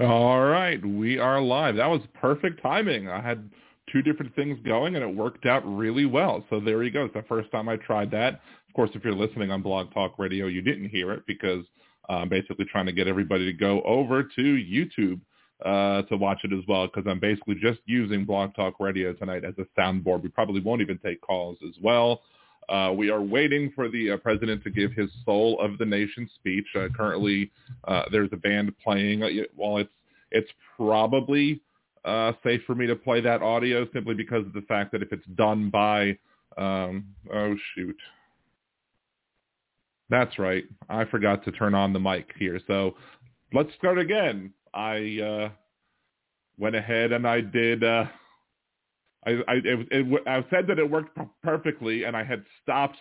All right, we are live. That was perfect timing. I had two different things going, and it worked out really well. So there you go. It's the first time I tried that. Of course, if you're listening on Blog Talk Radio, you didn't hear it because I'm basically trying to get everybody to go over to YouTube to watch it as well, because I'm basically just using Blog Talk Radio tonight as a soundboard. We probably won't even take calls as well. We are waiting for the president to give his Soul of the Nation speech. Currently, there's a band playing. Well, it's probably safe for me to play that audio simply because of the fact that if it's done by, oh, shoot. That's right. I forgot to turn on the mic here. So let's start again. I went ahead and I did... I said that it worked perfectly, and I had stopped,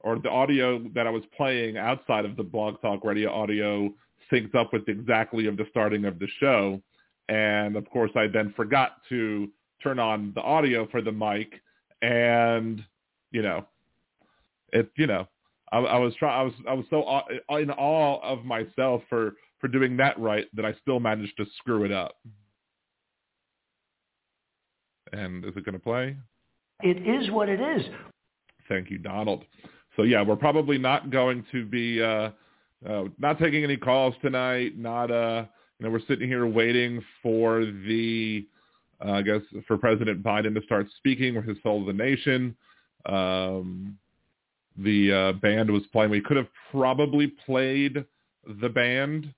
or the audio that I was playing outside of the Blog Talk Radio audio synced up with exactly of the starting of the show. And of course, I then forgot to turn on the audio for the mic, and I was so in awe of myself for doing that right that I still managed to screw it up. And is it going to play? It is what it is. Thank you, Donald. So, yeah, we're probably not going to be not taking any calls tonight. Not, we're sitting here waiting for for President Biden to start speaking with his Soul of the Nation. The band was playing. We could have probably played the band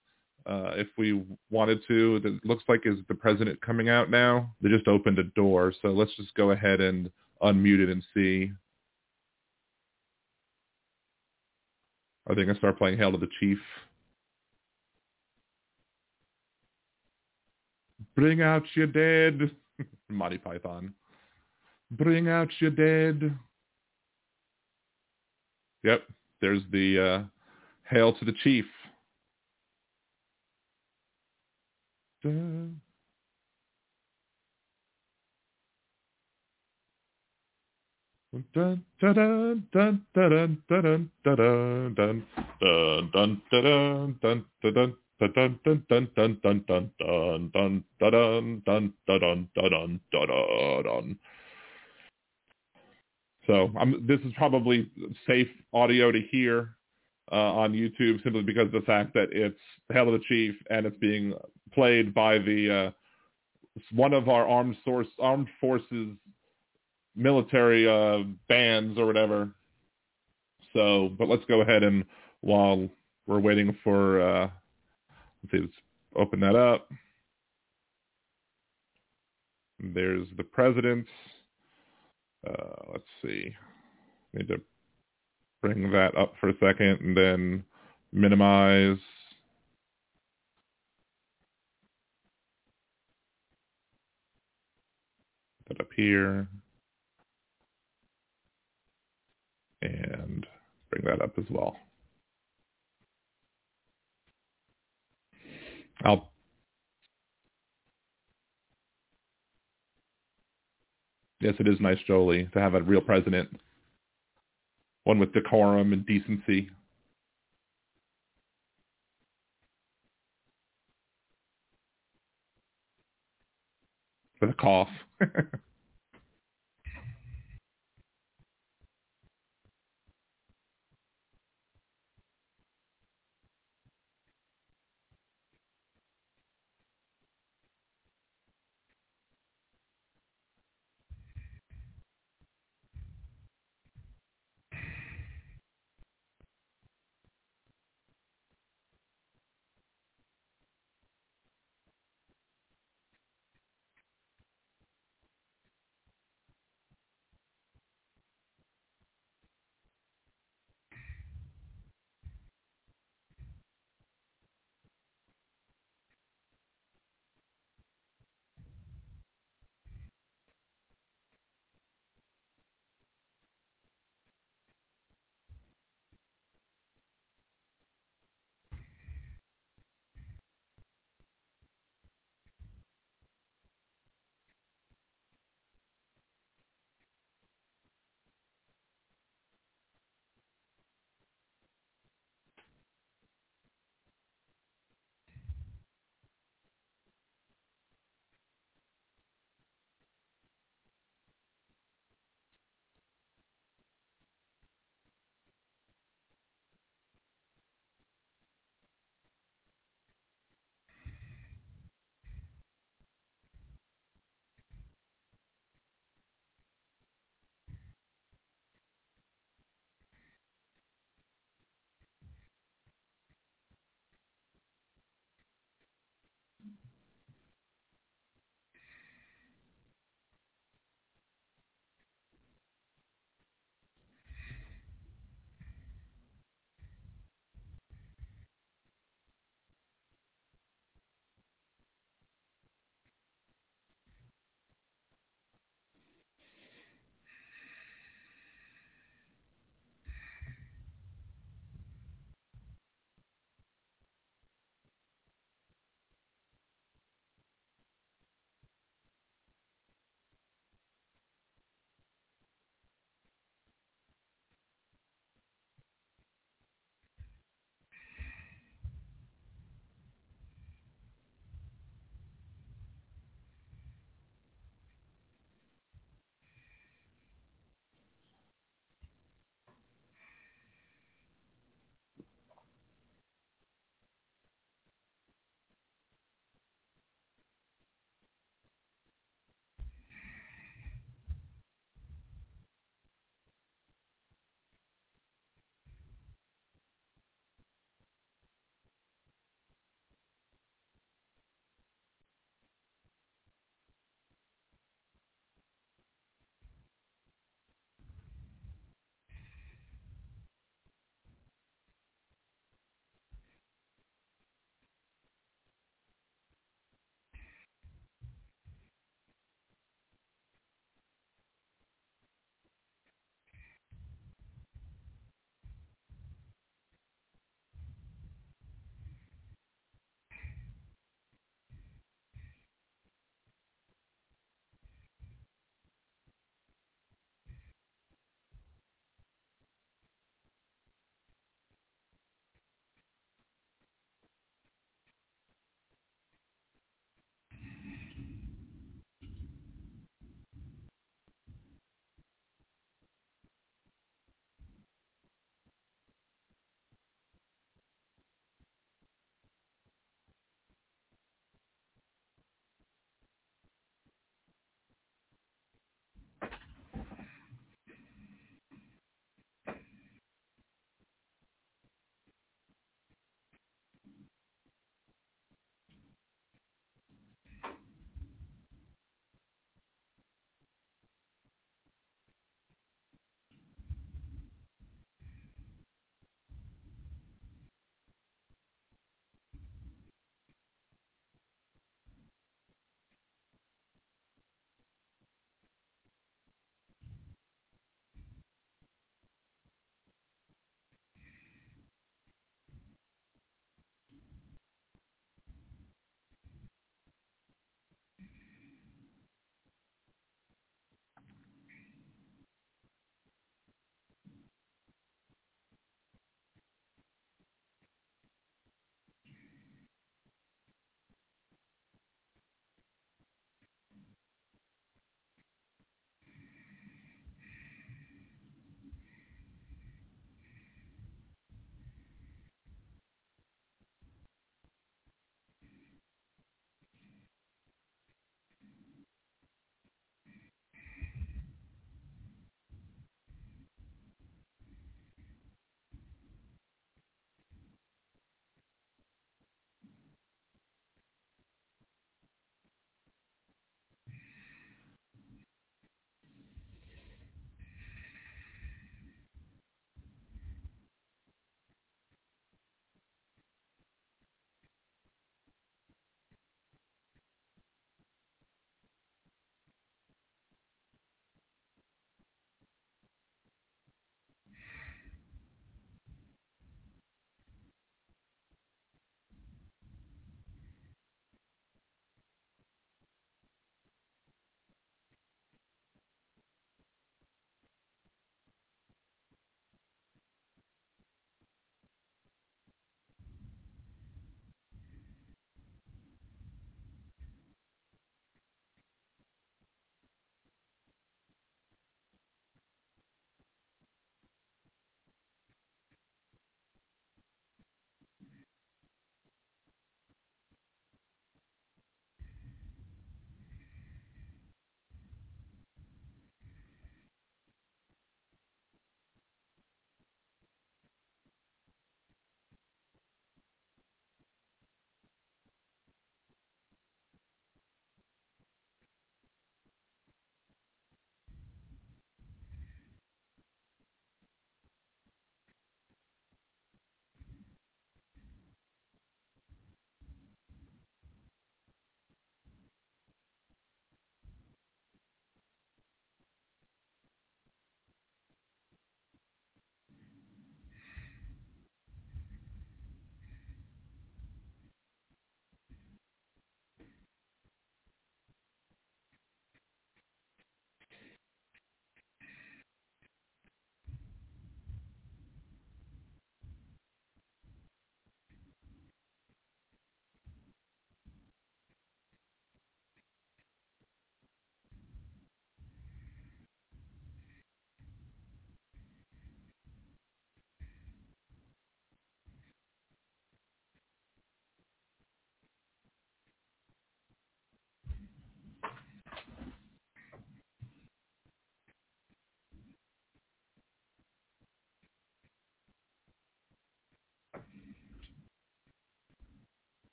if we wanted to. It looks like, is the president coming out now? They just opened a door, so let's just go ahead and unmute it and see. Are they going to start playing Hail to the Chief? Bring out your dead. Monty Python. Bring out your dead. Yep, there's the Hail to the Chief. So this is probably safe audio to hear on YouTube, simply because of the fact that it's Hail to the Chief and it's being played by the one of our armed forces military bands or whatever. So, but let's go ahead and while we're waiting for let's open that up. There's the president. Let's see. Need to bring that up for a second and then minimize. Put that up here. And bring that up as well. Yes, it is nice, Jolie, to have a real president. One with decorum and decency. With a cough.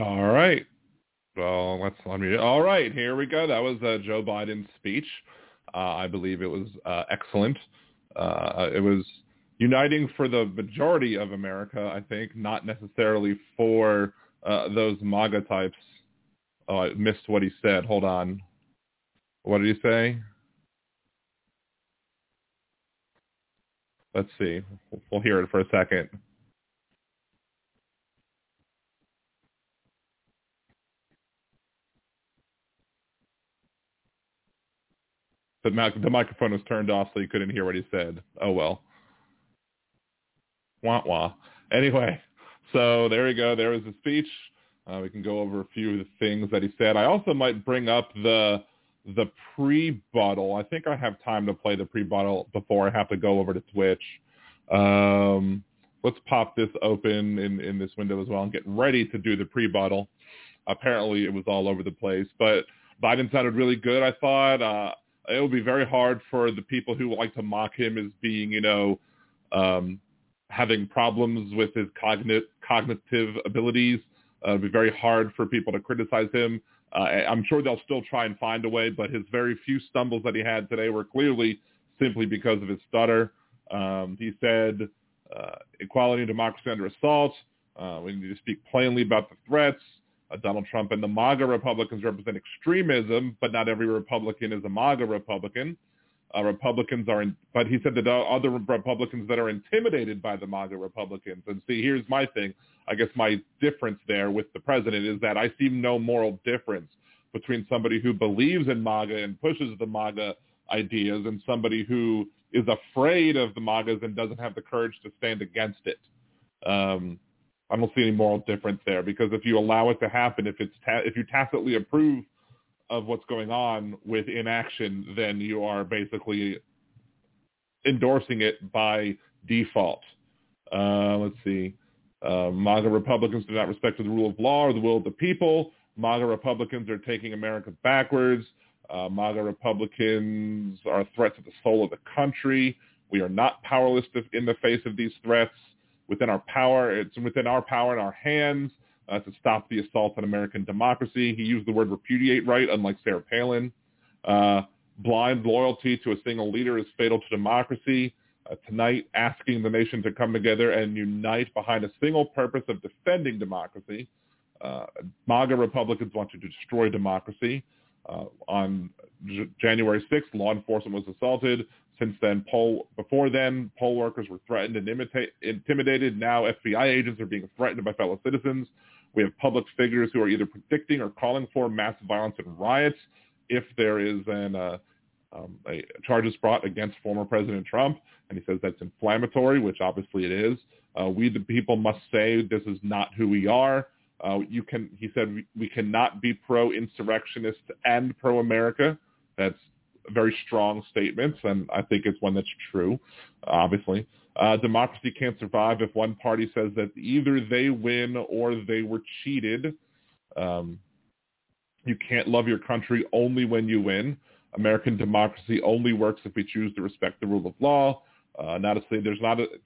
All right. Well, let's unmute it. All right, here we go. That was Joe Biden's speech. I believe it was excellent. It was uniting for the majority of America, I think, not necessarily for those MAGA types. Oh, I missed what he said. Hold on. What did he say? Let's see. We'll hear it for a second. The microphone was turned off, so you couldn't hear what he said. Oh, well. Wah-wah. Anyway, so there you go. There was the speech. We can go over a few of the things that he said. I also might bring up the pre-bottle. I think I have time to play the pre-bottle before I have to go over to Twitch. Let's pop this open in this window as well and get ready to do the pre-bottle. Apparently, it was all over the place. But Biden sounded really good, I thought. It will be very hard for the people who like to mock him as being, having problems with his cognitive abilities. It would be very hard for people to criticize him. I'm sure they'll still try and find a way, but his very few stumbles that he had today were clearly simply because of his stutter. He said equality and democracy under assault. We need to speak plainly about the threats. Donald Trump and the MAGA Republicans represent extremism, but not every Republican is a MAGA Republican. But he said that other Republicans that are intimidated by the MAGA Republicans. And see, here's my thing. I guess my difference there with the president is that I see no moral difference between somebody who believes in MAGA and pushes the MAGA ideas and somebody who is afraid of the MAGAs and doesn't have the courage to stand against it. I don't see any moral difference there, because if you allow it to happen, if you tacitly approve of what's going on with inaction, then you are basically endorsing it by default. Let's see. MAGA Republicans do not respect the rule of law or the will of the people. MAGA Republicans are taking America backwards. MAGA Republicans are a threat to the soul of the country. We are not powerless in the face of these threats. It's within our power in our hands to stop the assault on American democracy. He used the word repudiate right, unlike Sarah Palin. Blind loyalty to a single leader is fatal to democracy. Tonight, asking the nation to come together and unite behind a single purpose of defending democracy. MAGA Republicans want to destroy democracy. On January 6th, law enforcement was assaulted. Since then, poll workers were threatened and intimidated. Now FBI agents are being threatened by fellow citizens. We have public figures who are either predicting or calling for mass violence and riots if there is charges brought against former President Trump. And he says that's inflammatory, which obviously it is. We, the people, must say this is not who we are. He said we cannot be pro-insurrectionist and pro-America. That's very strong statements, and I think it's one that's true, obviously. Democracy can't survive if one party says that either they win or they were cheated. You can't love your country only when you win. American democracy only works if we choose to respect the rule of law.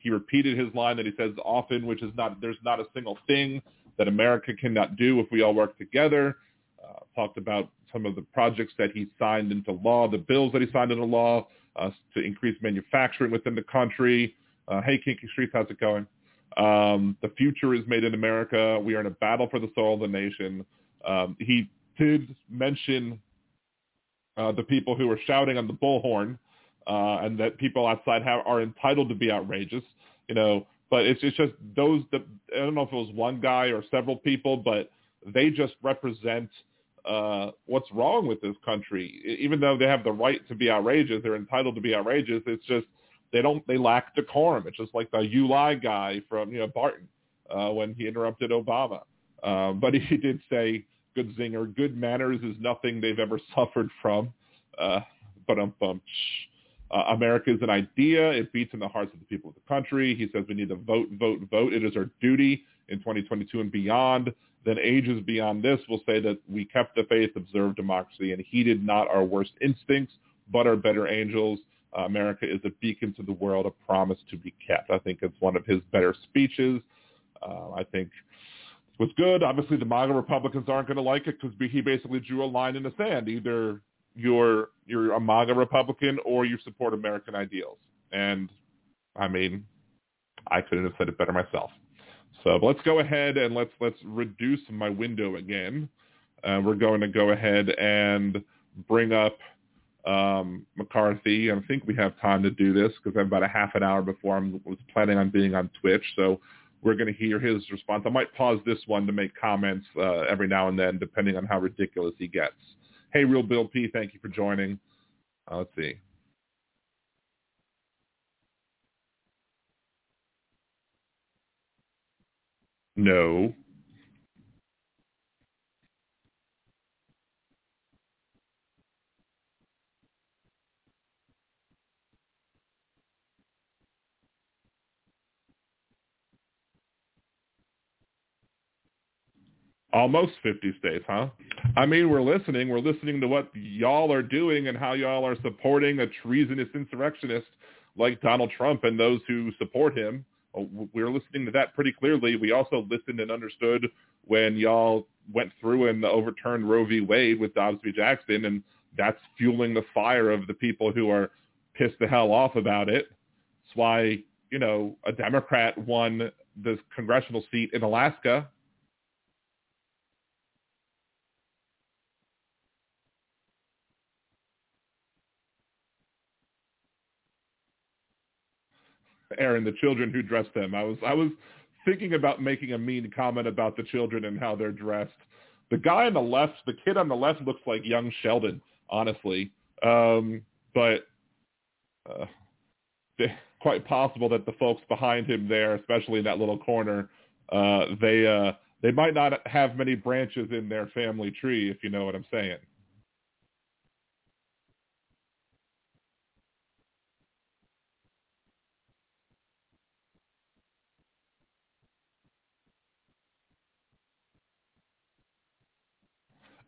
He repeated his line that he says often, which is there's not a single thing that America cannot do if we all work together. Talked about some of the projects that he signed into law, the bills that he signed into law to increase manufacturing within the country. Hey, Kinky Streets, how's it going? The future is made in America. We are in a battle for the soul of the nation. He did mention the people who were shouting on the bullhorn and that people outside are entitled to be outrageous, but it's just those, I don't know if it was one guy or several people, but they just represent what's wrong with this country. Even though they have the right to be outrageous, they're entitled to be outrageous. It's just they lack decorum. It's just like the "you lie" guy from Barton when he interrupted Obama. But he did say, "Good zinger, good manners is nothing they've ever suffered from." But America is an idea. It beats in the hearts of the people of the country. He says we need to vote, vote, vote. It is our duty in 2022 and beyond. Then ages beyond this will say that we kept the faith, observed democracy, and heeded not our worst instincts, but our better angels. America is a beacon to the world, a promise to be kept. I think it's one of his better speeches. I think What's good? Obviously, the MAGA Republicans aren't going to like it because he basically drew a line in the sand. Either you're a MAGA Republican or you support American ideals. And, I mean, I couldn't have said it better myself. So but let's go ahead and let's reduce my window again. We're going to go ahead and bring up McCarthy. I think we have time to do this because I have about a half an hour before I was planning on being on Twitch. So we're going to hear his response. I might pause this one to make comments every now and then, depending on how ridiculous he gets. Hey, Real Bill P, thank you for joining. Let's see. No. Almost 50 states, huh? I mean, we're listening to what y'all are doing and how y'all are supporting a treasonous insurrectionist like Donald Trump and those who support him. We're listening to that pretty clearly. We also listened and understood when y'all went through and overturned Roe v. Wade with Dobbs v. Jackson, and that's fueling the fire of the people who are pissed the hell off about it. It's why, you know, a Democrat won this congressional seat in Alaska. Aaron, the children who dressed them. I was thinking about making a mean comment about the children and how they're dressed. The guy on the left, the kid on the left looks like young Sheldon, honestly. But quite possible that the folks behind him there, especially in that little corner, they might not have many branches in their family tree, if you know what I'm saying.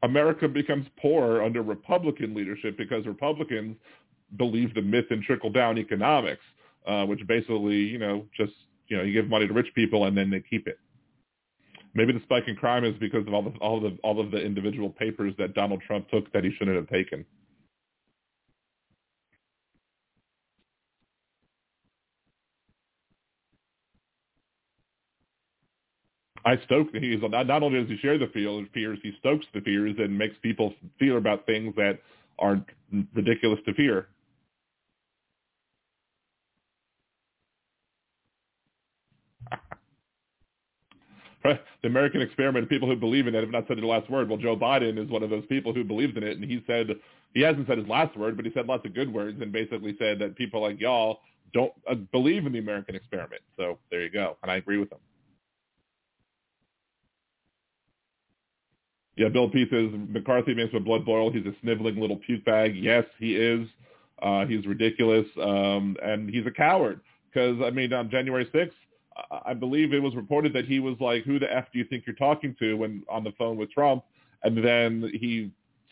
America becomes poorer under Republican leadership because Republicans believe the myth in trickle-down economics, which basically, you give money to rich people and then they keep it. Maybe the spike in crime is because of all of the individual papers that Donald Trump took that he shouldn't have taken. Not only does he share the fears, he stokes the fears and makes people fear about things that are ridiculous to fear. Right? The American experiment, people who believe in it have not said their last word. Well, Joe Biden is one of those people who believes in it, and he hasn't said his last word, but he said lots of good words and basically said that people like y'all don't believe in the American experiment. So there you go, and I agree with him. Yeah, Bill P says McCarthy makes a blood boil. He's a sniveling little puke bag. Yes, he is. He's ridiculous, and he's a coward. Because on January 6th, I believe it was reported that he was like, "Who the f do you think you're talking to?" when on the phone with Trump, and then he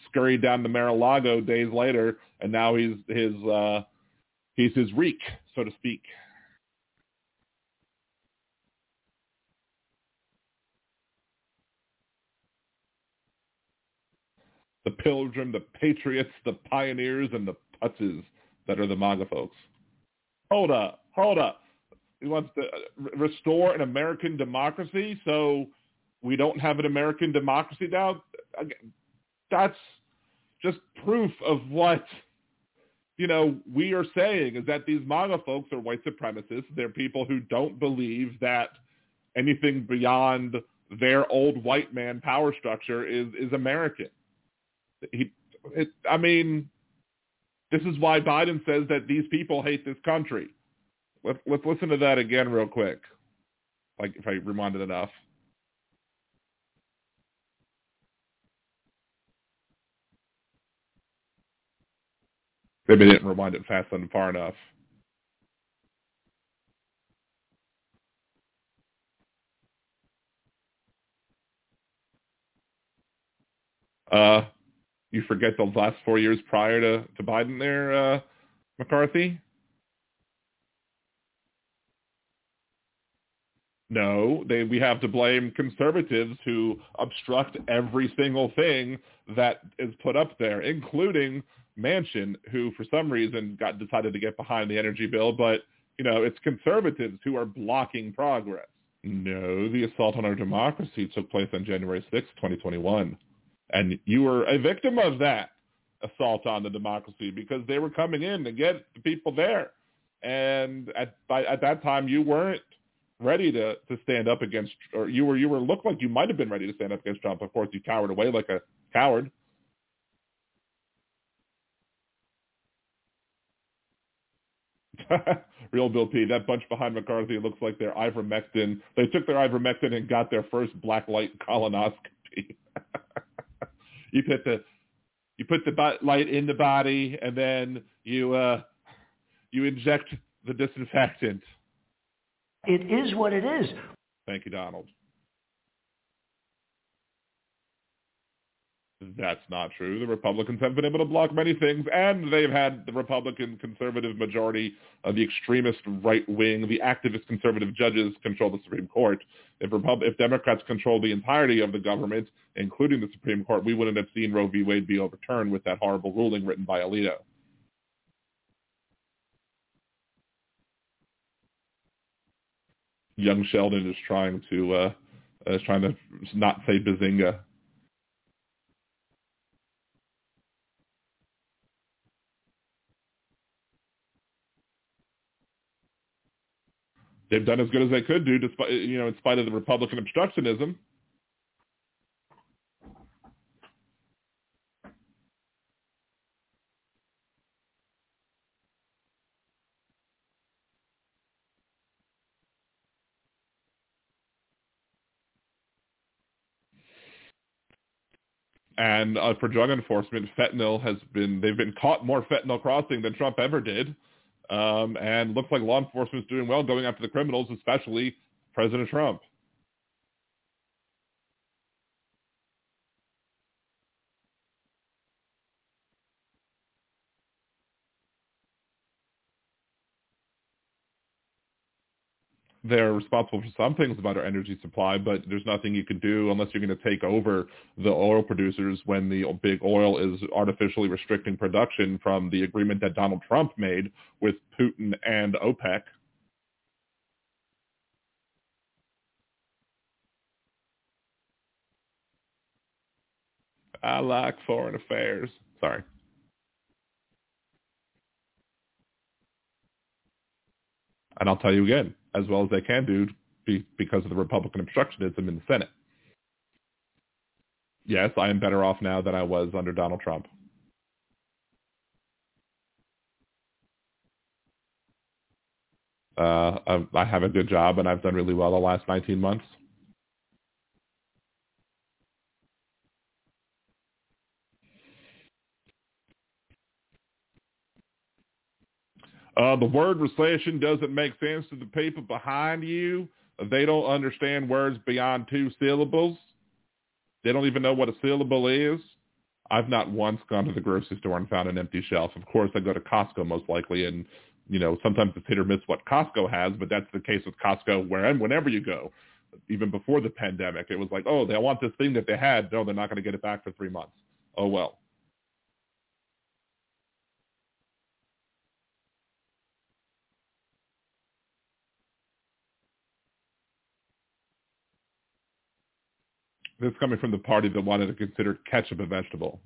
scurried down to Mar-a-Lago days later, and now he's his reek, so to speak. The Pilgrim, the Patriots, the Pioneers, and the Putzes that are the MAGA folks. Hold up. He wants to restore an American democracy, so we don't have an American democracy now? That's just proof of what, we are saying, is that these MAGA folks are white supremacists. They're people who don't believe that anything beyond their old white man power structure is American. This is why Biden says that these people hate this country. Let's listen to that again real quick, like if I reminded enough. Maybe I didn't remind it fast and far enough. You forget the last 4 years prior to Biden there, McCarthy? No, we have to blame conservatives who obstruct every single thing that is put up there, including Manchin, who for some reason decided to get behind the energy bill. But, you know, it's conservatives who are blocking progress. No, the assault on our democracy took place on January 6th, 2021. And you were a victim of that assault on the democracy because they were coming in to get the people there. And at that time, you weren't ready to stand up against, or you were looked like you might have been ready to stand up against Trump. Of course, you cowered away like a coward. Real Bill P. That bunch behind McCarthy looks like their ivermectin. They took their ivermectin and got their first black light colonoscopy. You put the light in the body, and then you inject the disinfectant. It is what it is. Thank you, Donald. That's not true. The Republicans have been able to block many things, and they've had the Republican conservative majority of the extremist right wing, the activist conservative judges control the Supreme Court. If Democrats control the entirety of the government, including the Supreme Court, we wouldn't have seen Roe v. Wade be overturned with that horrible ruling written by Alito. Young Sheldon is trying to not say bazinga. They've done as good as they could do, despite, you know, in spite of the Republican obstructionism. And for drug enforcement, they've been caught more fentanyl crossing than Trump ever did. And looks like law enforcement's doing well going after the criminals, especially President Trump. They're responsible for some things about our energy supply, but there's nothing you can do unless you're going to take over the oil producers when the big oil is artificially restricting production from the agreement that Donald Trump made with Putin and OPEC. I like foreign affairs. Sorry. And I'll tell you again, as well as they can do because of the Republican obstructionism in the Senate. Yes, I am better off now than I was under Donald Trump. I have a good job, and I've done really well the last 19 months. The word recession doesn't make sense to the people behind you. They don't understand words beyond two syllables. They don't even know what a syllable is. I've not once gone to the grocery store and found an empty shelf. Of course, I go to Costco most likely, and you know sometimes it's hit or miss what Costco has, but that's the case with Costco whenever you go. Even before the pandemic, it was like, oh, they want this thing that they had. No, they're not going to get it back for 3 months. Oh, well. This is coming from the party that wanted to consider ketchup a vegetable.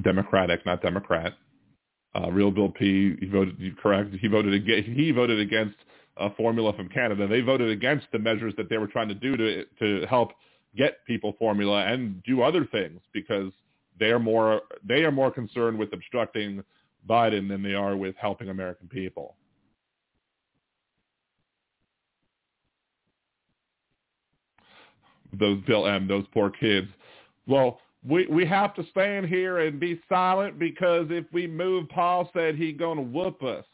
Democratic, not Democrat. Real Bill P. He voted correct. He voted against a formula from Canada. They voted against the measures that they were trying to do to help get people formula and do other things because they are more concerned with obstructing Biden than they are with helping American people. Those Bill M. Those poor kids. Well, we have to stand here and be silent because if we move, Paul said he's gonna whoop us.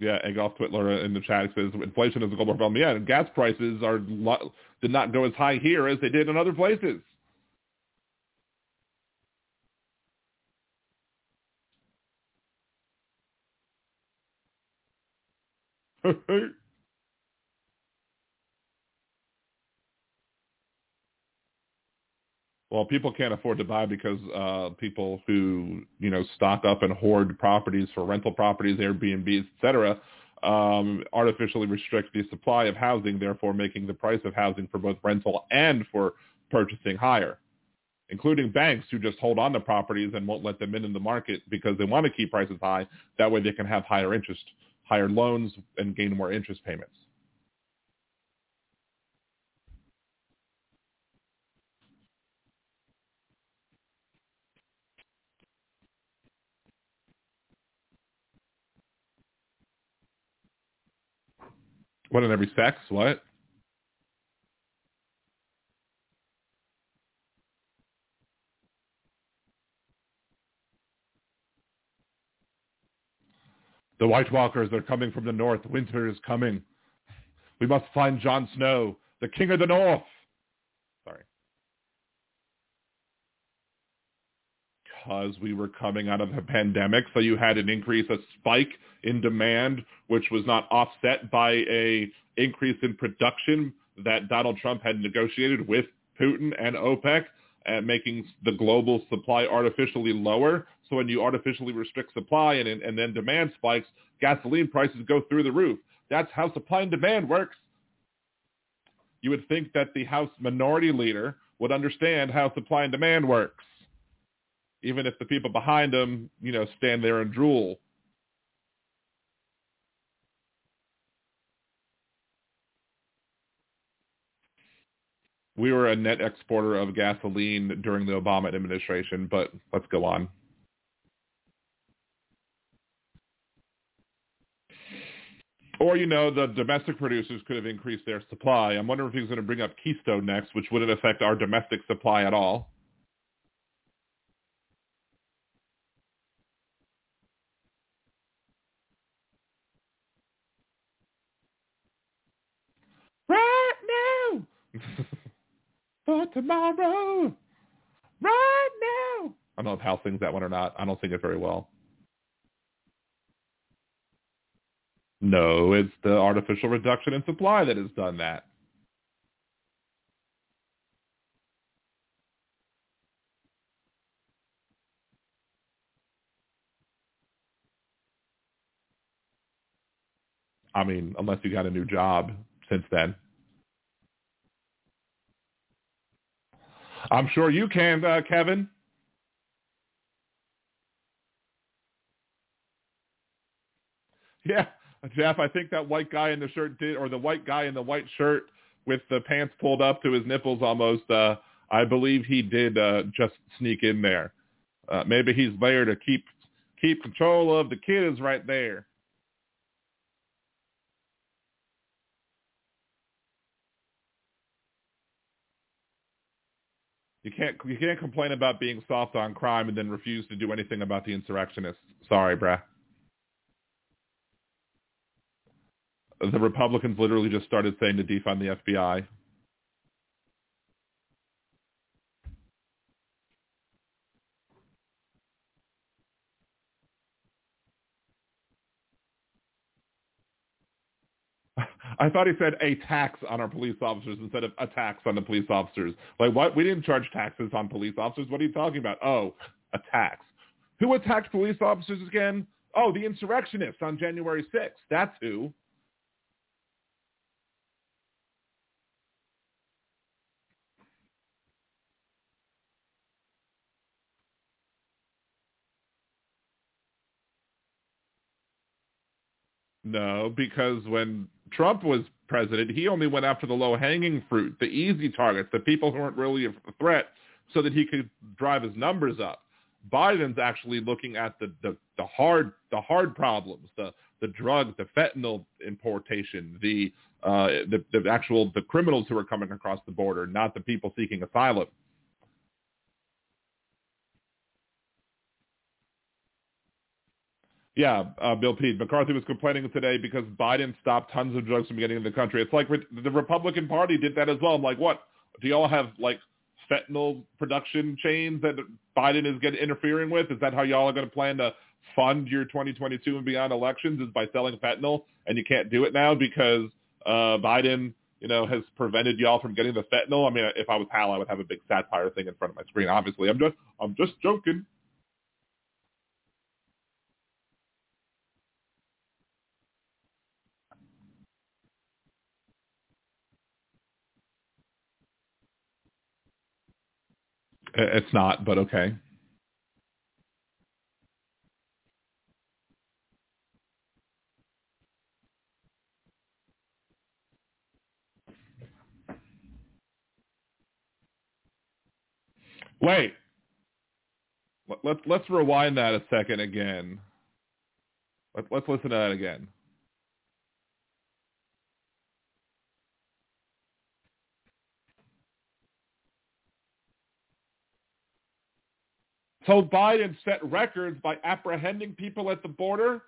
Yeah, Egolf Twitler in the chat says inflation is a global problem. Yeah, and gas prices are did not go as high here as they did in other places. Well, people can't afford to buy because people who, you know, stock up and hoard properties for rental properties, Airbnbs, etc., artificially restrict the supply of housing, therefore making the price of housing for both rental and for purchasing higher, including banks who just hold on to properties and won't let them in the market because they want to keep prices high. That way they can have higher interest, higher loans, and gain more interest payments. What, in every sex? What? The White Walkers are coming from the north. Winter is coming. We must find Jon Snow, the King of the North. Sorry. Because we were coming out of a pandemic, so you had an increase, a spike in demand, which was not offset by a increase in production that Donald Trump had negotiated with Putin and OPEC, making the global supply artificially lower. So when you artificially restrict supply and then demand spikes, gasoline prices go through the roof. That's how supply and demand works. You would think that the House minority leader would understand how supply and demand works, even if the people behind him, you know, stand there and drool. We were a net exporter of gasoline during the Obama administration, but let's go on. Or, you know, the domestic producers could have increased their supply. I'm wondering if he's going to bring up Keystone next, which wouldn't affect our domestic supply at all. Right now! For tomorrow, right now. I don't know if Hal sings that one or not. I don't sing it very well. No, it's the artificial reduction in supply that has done that. I mean, unless you got a new job since then. I'm sure you can, Kevin. Yeah, Jeff, I think that white guy in the shirt did, or the white guy in the white shirt with the pants pulled up to his nipples almost, I believe he did just sneak in there. Maybe he's there to keep control of the kids right there. You can't complain about being soft on crime and then refuse to do anything about the insurrectionists. Sorry, bruh. The Republicans literally just started saying to defund the FBI. I thought he said a tax on our police officers instead of attacks on the police officers. Like, what? We didn't charge taxes on police officers. What are you talking about? Oh, a tax. Who attacked police officers again? Oh, the insurrectionists on January 6th. That's who. No, because when Trump was president, he only went after the low-hanging fruit, the easy targets, the people who weren't really a threat, so that he could drive his numbers up. Biden's actually looking at the hard problems, the drugs, the fentanyl importation, the criminals who are coming across the border, not the people seeking asylum. Yeah, Bill Pete. McCarthy was complaining today because Biden stopped tons of drugs from getting into the country. It's like the Republican Party did that as well. I'm like, what? Do y'all have, like, fentanyl production chains that Biden is interfering with? Is that how y'all are going to plan to fund your 2022 and beyond elections, is by selling fentanyl? And you can't do it now because Biden, you know, has prevented y'all from getting the fentanyl? I mean, if I was Hal, I would have a big satire thing in front of my screen, obviously. I'm just joking. It's not, but okay. Wait. Let's rewind that a second again. Let's listen to that again. So Biden set records by apprehending people at the border,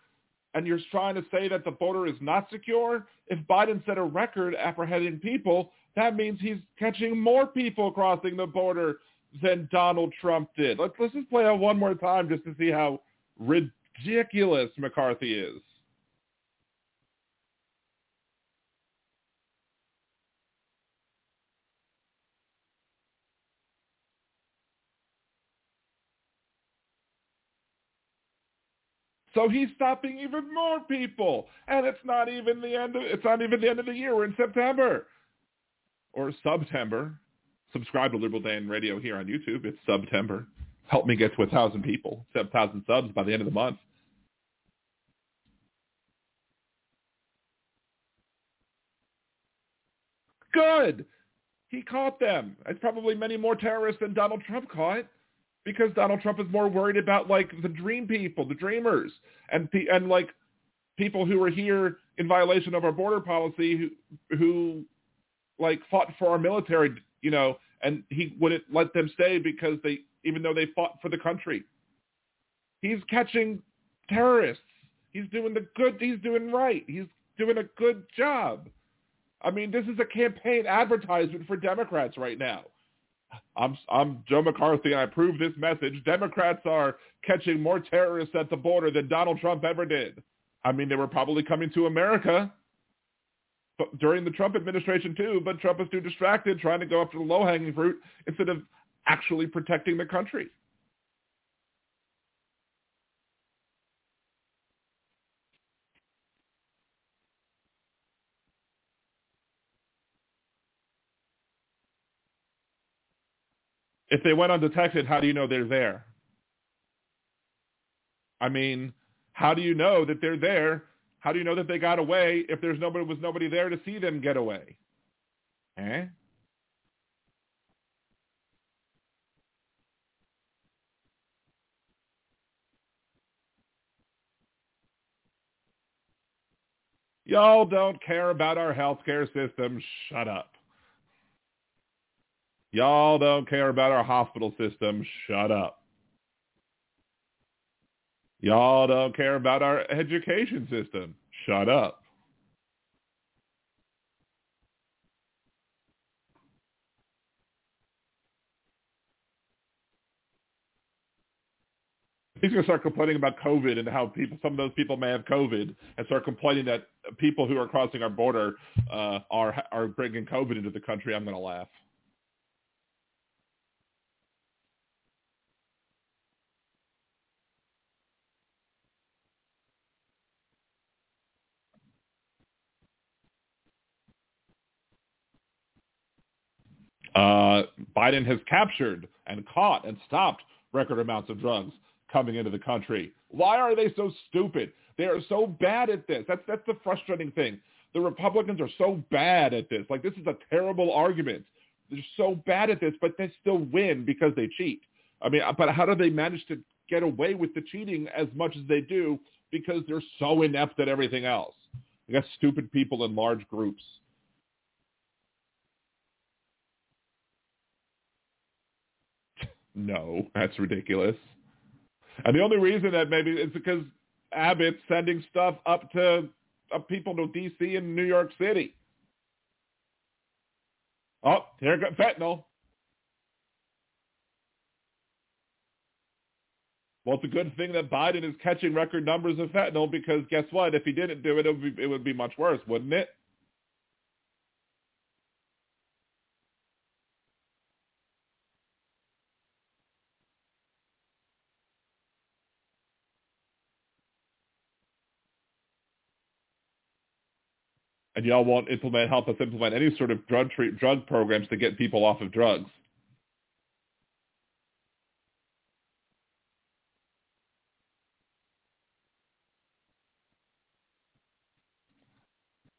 and you're trying to say that the border is not secure? If Biden set a record apprehending people, that means he's catching more people crossing the border than Donald Trump did. Let's just play out one more time just to see how ridiculous McCarthy is. So he's stopping even more people, and it's not even the end of the year. We're in September, or Subtember. Subscribe to Liberal Dan Radio here on YouTube. It's Subtember. Help me get to 1,000 people, 7,000 subs by the end of the month. Good. He caught them. It's probably many more terrorists than Donald Trump caught. Because Donald Trump is more worried about, like, the dream people, the dreamers, and like, people who were here in violation of our border policy who like, fought for our military, you know, and he wouldn't let them stay because even though they fought for the country. He's catching terrorists. He's doing right. He's doing a good job. I mean, this is a campaign advertisement for Democrats right now. I'm Joe McCarthy, and I approve this message. Democrats are catching more terrorists at the border than Donald Trump ever did. I mean, they were probably coming to America but during the Trump administration too, but Trump was too distracted trying to go after the low-hanging fruit instead of actually protecting the country. If they went undetected, how do you know they're there? I mean, how do you know that they're there? How do you know that they got away if was nobody there to see them get away? Eh? Y'all don't care about our healthcare system. Shut up. Y'all don't care about our hospital system. Shut up. Y'all don't care about our education system. Shut up. He's going to start complaining about COVID and how some of those people may have COVID and start complaining that people who are crossing our border are bringing COVID into the country. I'm going to laugh. Biden has captured and caught and stopped record amounts of drugs coming into the country. Why are they so stupid? They are so bad at this. That's the frustrating thing. The Republicans are so bad at this. Like, this is a terrible argument. They're so bad at this, but they still win because they cheat. I mean, but how do they manage to get away with the cheating as much as they do because they're so inept at everything else? They got stupid people in large groups. No, that's ridiculous. And the only reason that maybe is because Abbott sending stuff up to people to D.C. and New York City. Oh, here goes fentanyl. Well, it's a good thing that Biden is catching record numbers of fentanyl, because guess what? If he didn't do it, it would be much worse, wouldn't it? And y'all won't help us implement any sort of drug programs to get people off of drugs.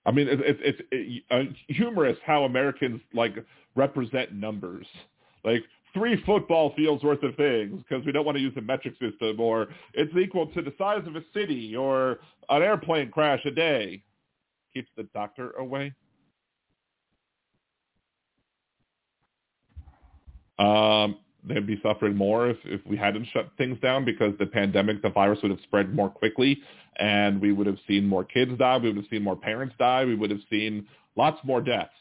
I mean, it's humorous how Americans like represent numbers, like 3 football fields worth of things, because we don't want to use the metric system, or it's equal to the size of a city, or an airplane crash a day. Keeps the doctor away. They'd be suffering more if we hadn't shut things down, because the pandemic, the virus would have spread more quickly, and we would have seen more kids die. We would have seen more parents die. We would have seen lots more deaths.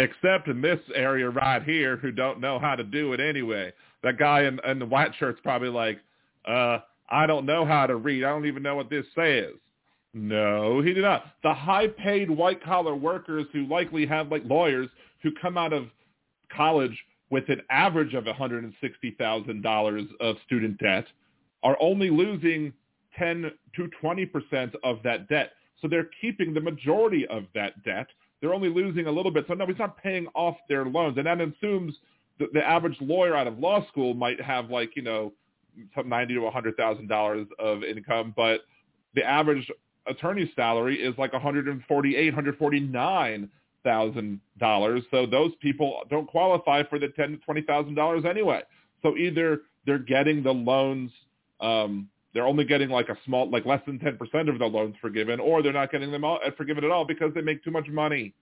Except in this area right here, who don't know how to do it anyway. That guy in the white shirt's probably like, I don't know how to read. I don't even know what this says. No, he did not. The high-paid white-collar workers who likely have, like, lawyers who come out of college with an average of $160,000 of student debt are only losing 10 to 20% of that debt. So they're keeping the majority of that debt. They're only losing a little bit. So no, he's not paying off their loans. And that assumes the average lawyer out of law school might have, like, you know, some $90,000 to $100,000 of income, but the average attorney's salary is like $148,000, $149,000. So those people don't qualify for the $10,000 to $20,000 anyway. So either they're getting the loans, they're only getting like a small, like less than 10% of the loans forgiven, or they're not getting them all forgiven at all because they make too much money.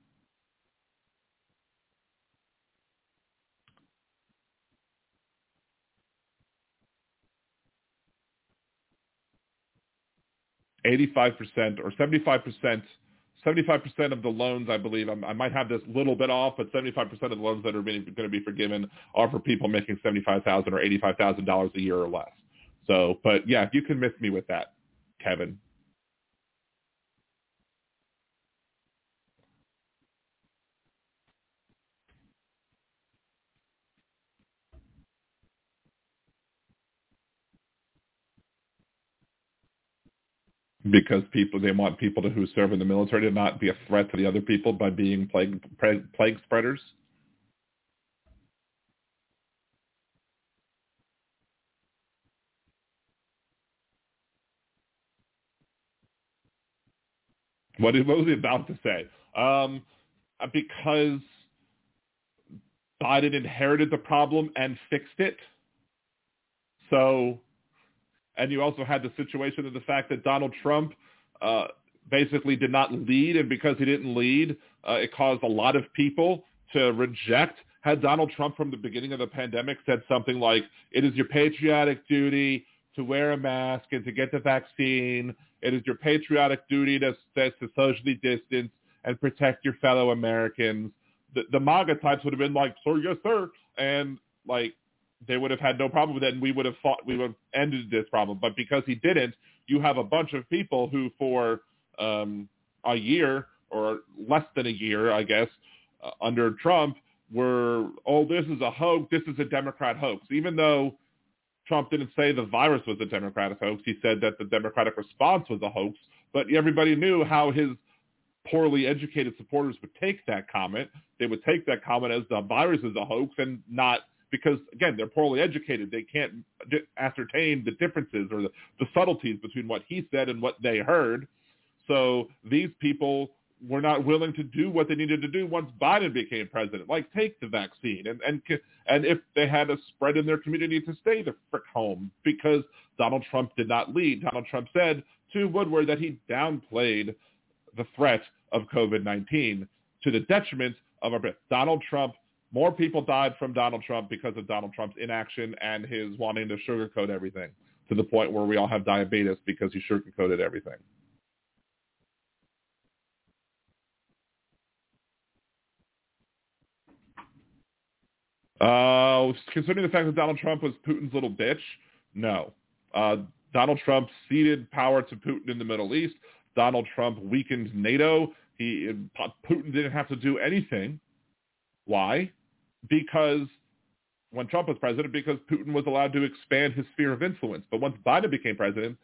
Seventy-five percent of the loans, I believe, I might have this little bit off, but 75% of the loans that are going to be forgiven are for people making $75,000 or $85,000 a year or less. So, but yeah, you can miss me with that, Kevin. Because they want people who serve in the military to not be a threat to the other people by being plague spreaders. What was he about to say? Because Biden inherited the problem and fixed it. So, and you also had the situation of the fact that Donald Trump basically did not lead, and because he didn't lead, it caused a lot of people to reject. Had Donald Trump from the beginning of the pandemic said something like, it is your patriotic duty to wear a mask and to get the vaccine, it is your patriotic duty to socially distance and protect your fellow Americans, the MAGA types would have been like, sir, yes, sir. And like, they would have had no problem with it, and we would have ended this problem. But because he didn't, you have a bunch of people who for a year or less than a year, I guess, under Trump were, oh, this is a hoax. This is a Democrat hoax. Even though Trump didn't say the virus was a Democratic hoax. He said that the Democratic response was a hoax, but everybody knew how his poorly educated supporters would take that comment. They would take that comment as the virus is a hoax, and not because, again, they're poorly educated. They can't ascertain the differences or the subtleties between what he said and what they heard. So these people were not willing to do what they needed to do once Biden became president, like take the vaccine. And if they had a spread in their community, to stay the frick home, because Donald Trump did not lead. Donald Trump said to Woodward that he downplayed the threat of COVID-19 to the detriment of our Donald Trump. More people died from Donald Trump because of Donald Trump's inaction and his wanting to sugarcoat everything to the point where we all have diabetes because he sugarcoated everything. Considering the fact that Donald Trump was Putin's little bitch, no. Donald Trump ceded power to Putin in the Middle East. Donald Trump weakened NATO. Putin didn't have to do anything. Why? Because when Trump was president, because Putin was allowed to expand his sphere of influence. But once Biden became president,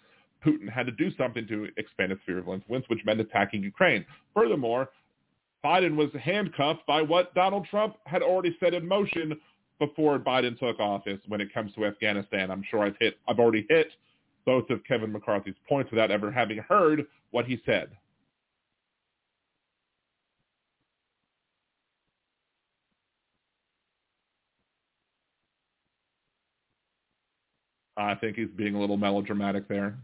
Putin had to do something to expand his sphere of influence, which meant attacking Ukraine. Furthermore, Biden was handcuffed by what Donald Trump had already set in motion before Biden took office when it comes to Afghanistan. I'm sure I've already hit both of Kevin McCarthy's points without ever having heard what he said. I think he's being a little melodramatic there.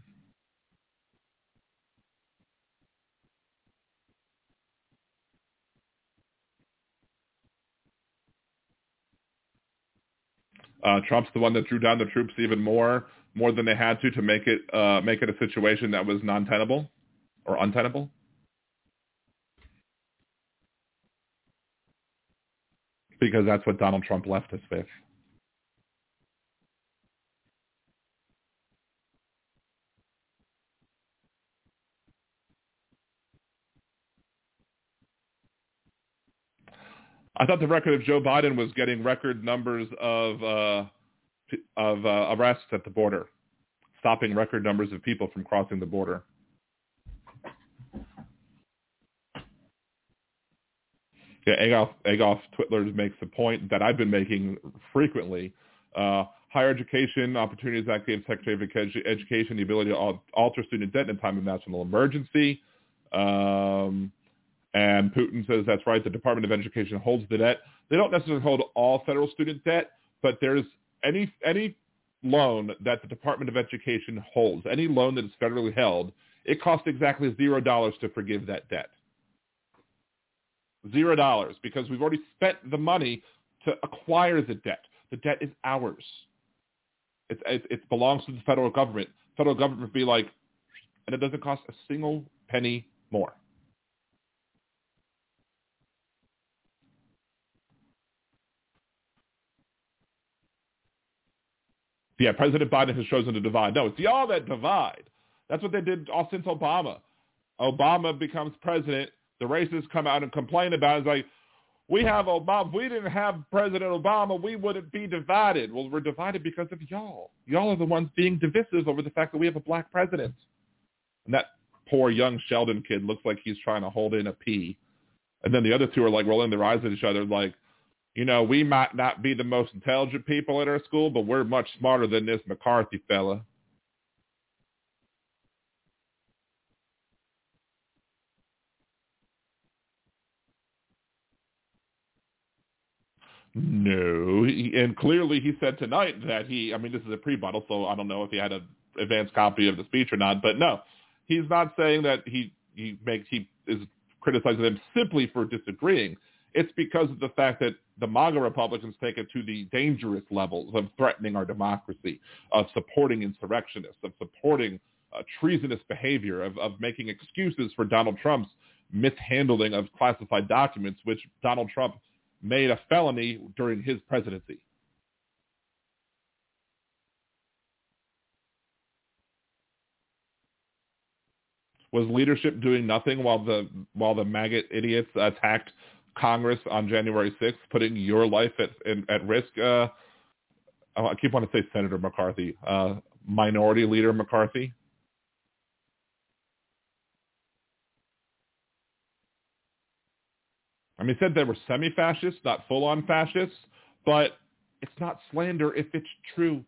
Trump's the one that drew down the troops even more than they had to make it a situation that was non-tenable or untenable. Because that's what Donald Trump left us with. I thought the record of Joe Biden was getting record numbers of arrests at the border, stopping record numbers of people from crossing the border. Yeah, Agolf Twitler makes the point that I've been making frequently. Higher education opportunities that gave Secretary of Education the ability to alter student debt in time of national emergency. And Putin says that's right. The Department of Education holds the debt. They don't necessarily hold all federal student debt, but there's any loan that the Department of Education holds, any loan that is federally held, it costs exactly $0 to forgive that debt. $0, because we've already spent the money to acquire the debt. The debt is ours. It belongs to the federal government. Federal government would be like, and it doesn't cost a single penny more. Yeah, President Biden has chosen to divide. No, it's y'all that divide. That's what they did all since Obama. Obama becomes president. The racists come out and complain about it. It's like, we have Obama. If we didn't have President Obama, we wouldn't be divided. Well, we're divided because of y'all. Y'all are the ones being divisive over the fact that we have a black president. And that poor young Sheldon kid looks like he's trying to hold in a pea. And then the other two are like rolling their eyes at each other like, you know, we might not be the most intelligent people at our school, but we're much smarter than this McCarthy fella. No, and clearly he said tonight that this is a pre-buttal, so I don't know if he had an advanced copy of the speech or not, but no, he's not saying that he is criticizing them simply for disagreeing. It's because of the fact that the MAGA Republicans take it to the dangerous levels of threatening our democracy, of supporting insurrectionists, of supporting treasonous behavior, of making excuses for Donald Trump's mishandling of classified documents, which Donald Trump made a felony during his presidency. Was leadership doing nothing while the maggot idiots attacked Congress on January 6th, putting your life at risk? I keep wanting to say Senator McCarthy, Minority Leader McCarthy. I mean, he said they were semi-fascists, not full-on fascists, but it's not slander if it's true.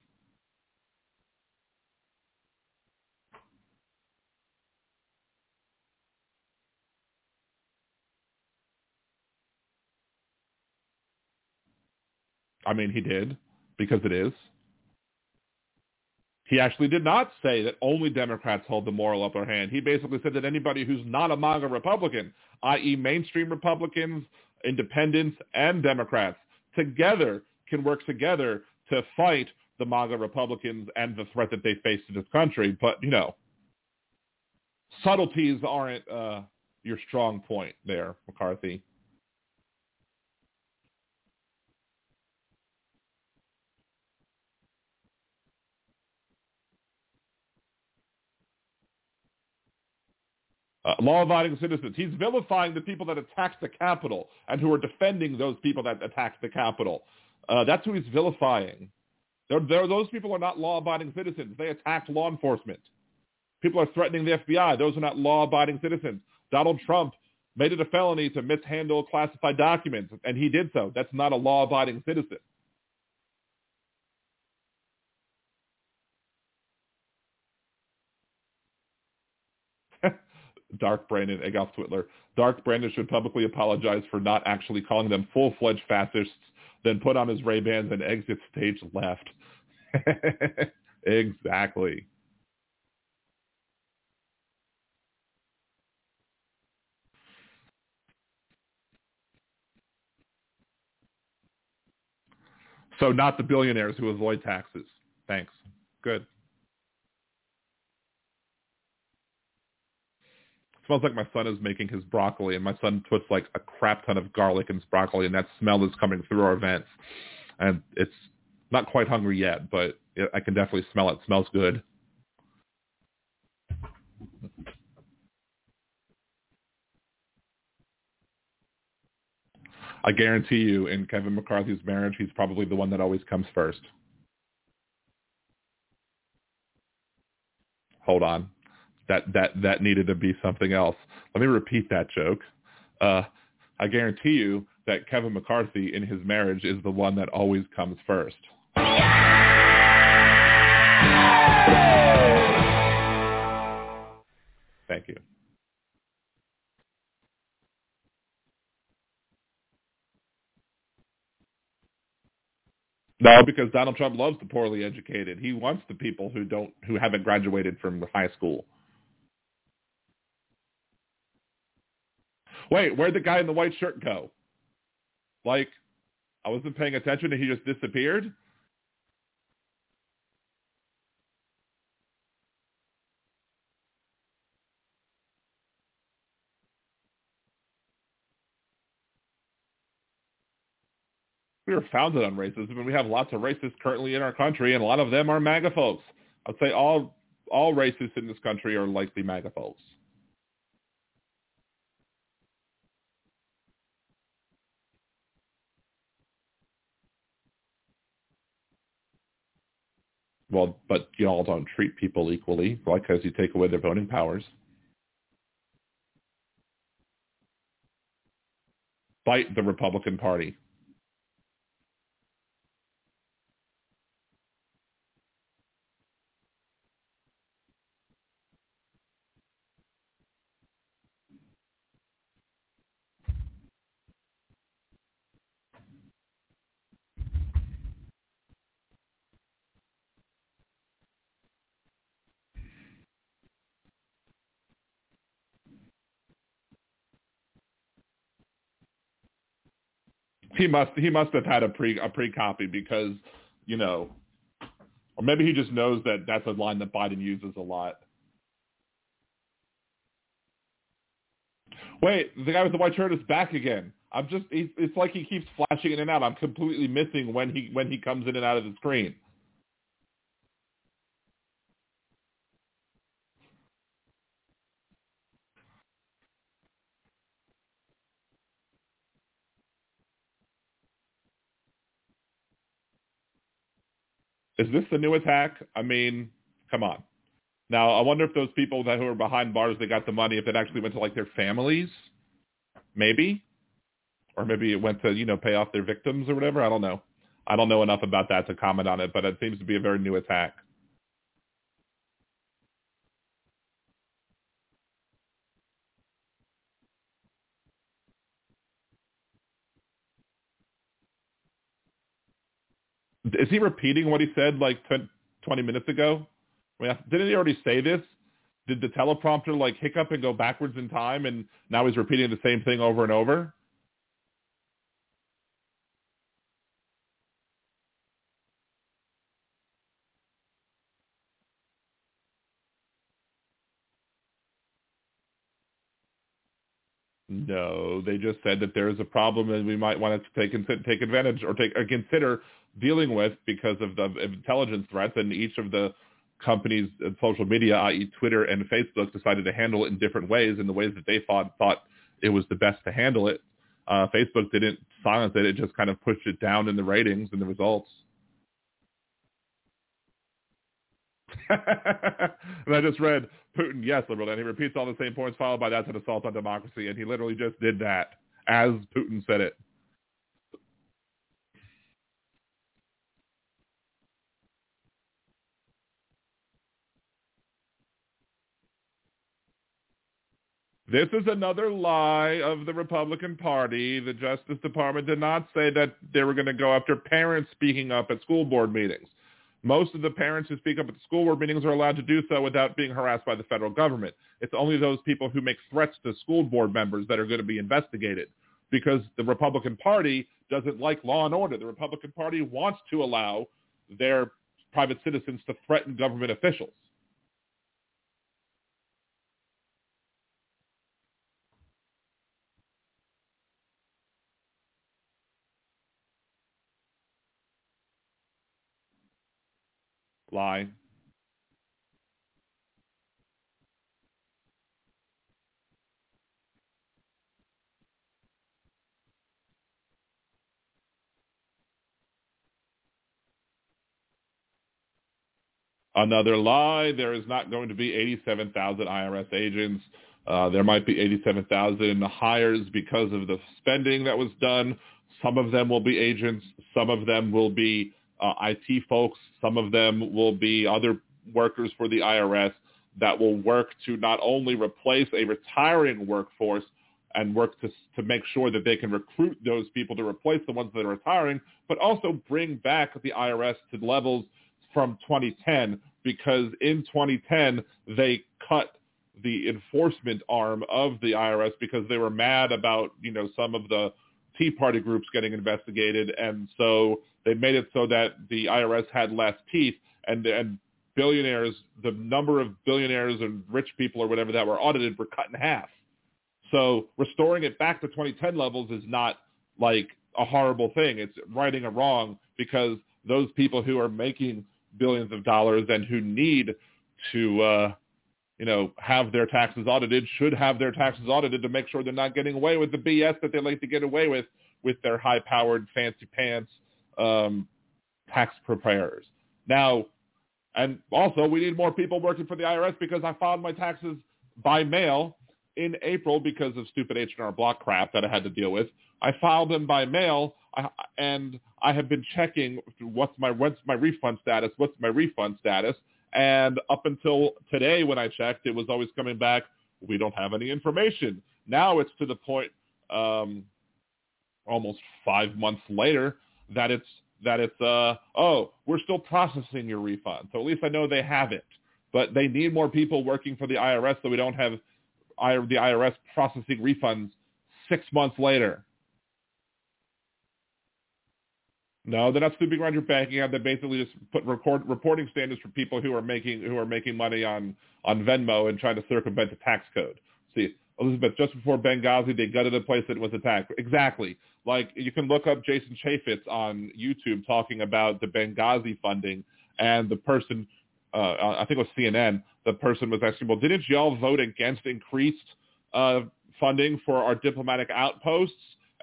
I mean, he did, because it is. He actually did not say that only Democrats hold the moral upper hand. He basically said that anybody who's not a MAGA Republican, i.e. mainstream Republicans, independents, and Democrats, together can work together to fight the MAGA Republicans and the threat that they face to this country. But, you know, subtleties aren't your strong point there, McCarthy. Law-abiding citizens. He's vilifying the people that attacked the Capitol and who are defending those people that attacked the Capitol. That's who he's vilifying. Those people are not law-abiding citizens. They attacked law enforcement. People are threatening the FBI. Those are not law-abiding citizens. Donald Trump made it a felony to mishandle classified documents, and he did so. That's not a law-abiding citizen. Dark Brandon, Egolf Twitler. Dark Brandon should publicly apologize for not actually calling them full-fledged fascists, then put on his Ray-Bans and exit stage left. Exactly. So not the billionaires who avoid taxes. Thanks. Good. Smells like my son is making his broccoli, and my son puts like a crap ton of garlic in his broccoli, and that smell is coming through our vents. And it's not quite hungry yet, but I can definitely smell it. It smells good. I guarantee you, in Kevin McCarthy's marriage, he's probably the one that always comes first. Hold on. That needed to be something else. Let me repeat that joke. I guarantee you that Kevin McCarthy in his marriage is the one that always comes first. Thank you. No, because Donald Trump loves the poorly educated. He wants the people who haven't graduated from high school. Wait, where'd the guy in the white shirt go? Like, I wasn't paying attention and he just disappeared? We were founded on racism, and we have lots of racists currently in our country, and a lot of them are MAGA folks. I'd say all racists in this country are likely MAGA folks. Well, but y'all don't treat people equally, like, because you take away their voting powers. Fight the Republican Party. He must have had a pre copy because, you know, or maybe he just knows that that's a line that Biden uses a lot. Wait, the guy with the white shirt is back again. I'm just, it's like he keeps flashing in and out. I'm completely missing when he comes in and out of the screen. Is this the new attack? I mean, come on. Now, I wonder if those people who are behind bars that got the money, if it actually went to, like, their families, maybe. Or maybe it went to, you know, pay off their victims or whatever. I don't know. I don't know enough about that to comment on it, but it seems to be a very new attack. Is he repeating what he said like 20 minutes ago? I mean, didn't he already say this? Did the teleprompter like hiccup and go backwards in time, and now he's repeating the same thing over and over? No, they just said that there is a problem and we might want to take advantage or consider dealing with because of the intelligence threats. And each of the companies in social media, i.e. Twitter and Facebook, decided to handle it in different ways, in the ways that they thought it was the best to handle it. Facebook didn't silence it. It just kind of pushed it down in the ratings and the results. And I just read Putin, yes, liberal, and he repeats all the same points, followed by that's an assault on democracy, and he literally just did that as Putin said it. This is another lie of the Republican Party. The Justice Department did not say that they were going to go after parents speaking up at school board meetings. Most of the parents who speak up at the school board meetings are allowed to do so without being harassed by the federal government. It's only those people who make threats to school board members that are going to be investigated, because the Republican Party doesn't like law and order. The Republican Party wants to allow their private citizens to threaten government officials. Lie. Another lie. There is not going to be 87,000 IRS agents. There might be 87,000 hires because of the spending that was done. Some of them will be agents. Some of them will be IT folks, some of them will be other workers for the IRS that will work to not only replace a retiring workforce and work to make sure that they can recruit those people to replace the ones that are retiring, but also bring back the IRS to levels from 2010, because in 2010, they cut the enforcement arm of the IRS because they were mad about, you know, some of the Tea Party groups getting investigated, and so they made it so that the IRS had less teeth, and billionaires, the number of billionaires and rich people or whatever that were audited were cut in half. So restoring it back to 2010 levels is not like a horrible thing. It's righting a wrong, because those people who are making billions of dollars and who need to have their taxes audited should have their taxes audited to make sure they're not getting away with the BS that they like to get away with their high-powered, fancy pants tax preparers. Now, and also we need more people working for the IRS, because I filed my taxes by mail in April because of stupid H&R Block crap that I had to deal with. I filed them by mail, and I have been checking what's my refund status, and up until today when I checked, it was always coming back, we don't have any information. Now it's to the point almost 5 months later that we're still processing your refund. So at least I know they have it. But they need more people working for the IRS, so we don't have the IRS processing refunds 6 months later. No, they're not snooping around your banking app. They basically just put reporting standards for people who are making money on Venmo and trying to circumvent the tax code. See, Elizabeth, just before Benghazi, they gutted a place that was attacked. Exactly. Like, you can look up Jason Chaffetz on YouTube talking about the Benghazi funding, and the person, I think it was CNN, the person was asking, well, didn't y'all vote against increased funding for our diplomatic outposts?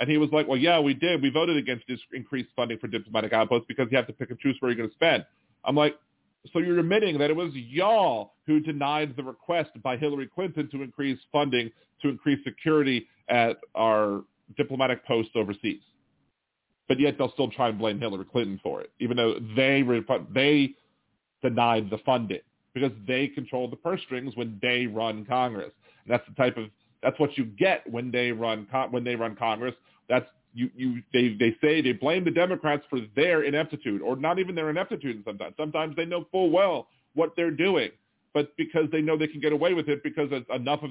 And he was like, well, yeah, we did. We voted against this increased funding for diplomatic outposts because you have to pick and choose where you're going to spend. I'm like, so you're admitting that it was y'all who denied the request by Hillary Clinton to increase funding, to increase security at our diplomatic posts overseas. But yet they'll still try and blame Hillary Clinton for it, even though they denied the funding, because they control the purse strings when they run Congress. And that's the type of... That's what you get when they run Congress. That's they say they blame the Democrats for their ineptitude, or not even their ineptitude sometimes. Sometimes they know full well what they're doing, but because they know they can get away with it because enough of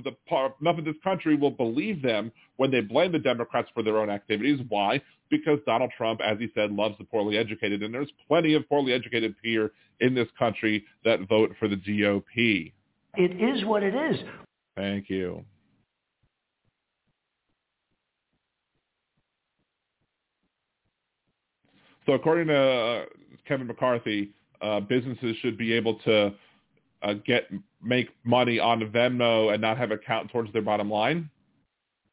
this country will believe them when they blame the Democrats for their own activities. Why? Because Donald Trump, as he said, loves the poorly educated, and there's plenty of poorly educated here in this country that vote for the GOP. It is what it is. Thank you. So according to Kevin McCarthy, businesses should be able to make money on Venmo and not have it count towards their bottom line.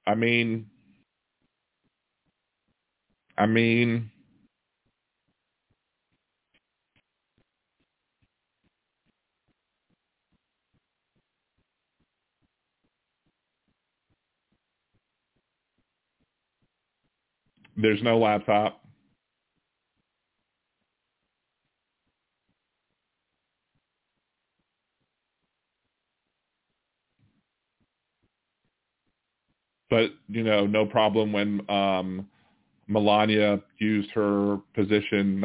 I mean, there's no laptop. But, you know, no problem when Melania used her position,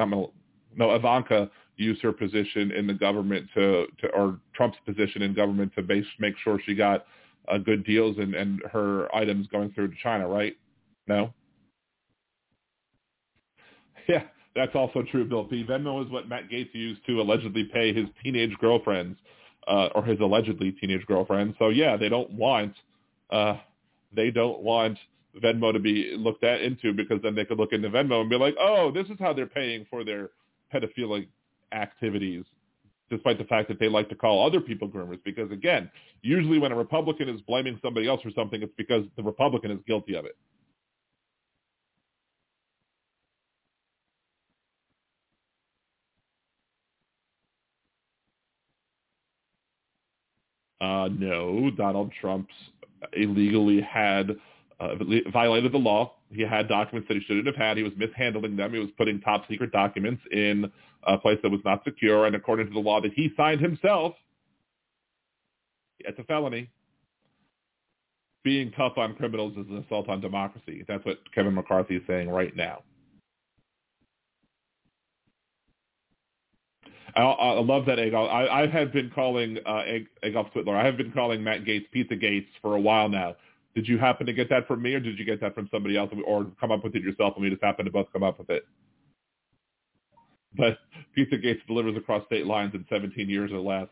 Ivanka used her position in the government or Trump's position in government to make sure she got good deals and her items going through to China, right? No? Yeah, that's also true, Bill P. Venmo is what Matt Gaetz used to allegedly pay his teenage girlfriends, or his allegedly teenage girlfriends. So, yeah, they don't want... They don't want Venmo to be looked at into, because then they could look into Venmo and be like, oh, this is how they're paying for their pedophilic activities, despite the fact that they like to call other people groomers. Because, again, usually when a Republican is blaming somebody else for something, it's because the Republican is guilty of it. No, Donald Trump's illegally had violated the law. He had documents that he shouldn't have had. He was mishandling them. He was putting top secret documents in a place that was not secure. And according to the law that he signed himself, it's a felony. Being tough on criminals is an assault on democracy. That's what Kevin McCarthy is saying right now. I love that Egolf. I have been calling Egolf Twitler. I have been calling Matt Gaetz Pizza Gates for a while now. Did you happen to get that from me, or did you get that from somebody else, or come up with it yourself, and we just happened to both come up with it? But Pizza Gates delivers across state lines in 17 years or less.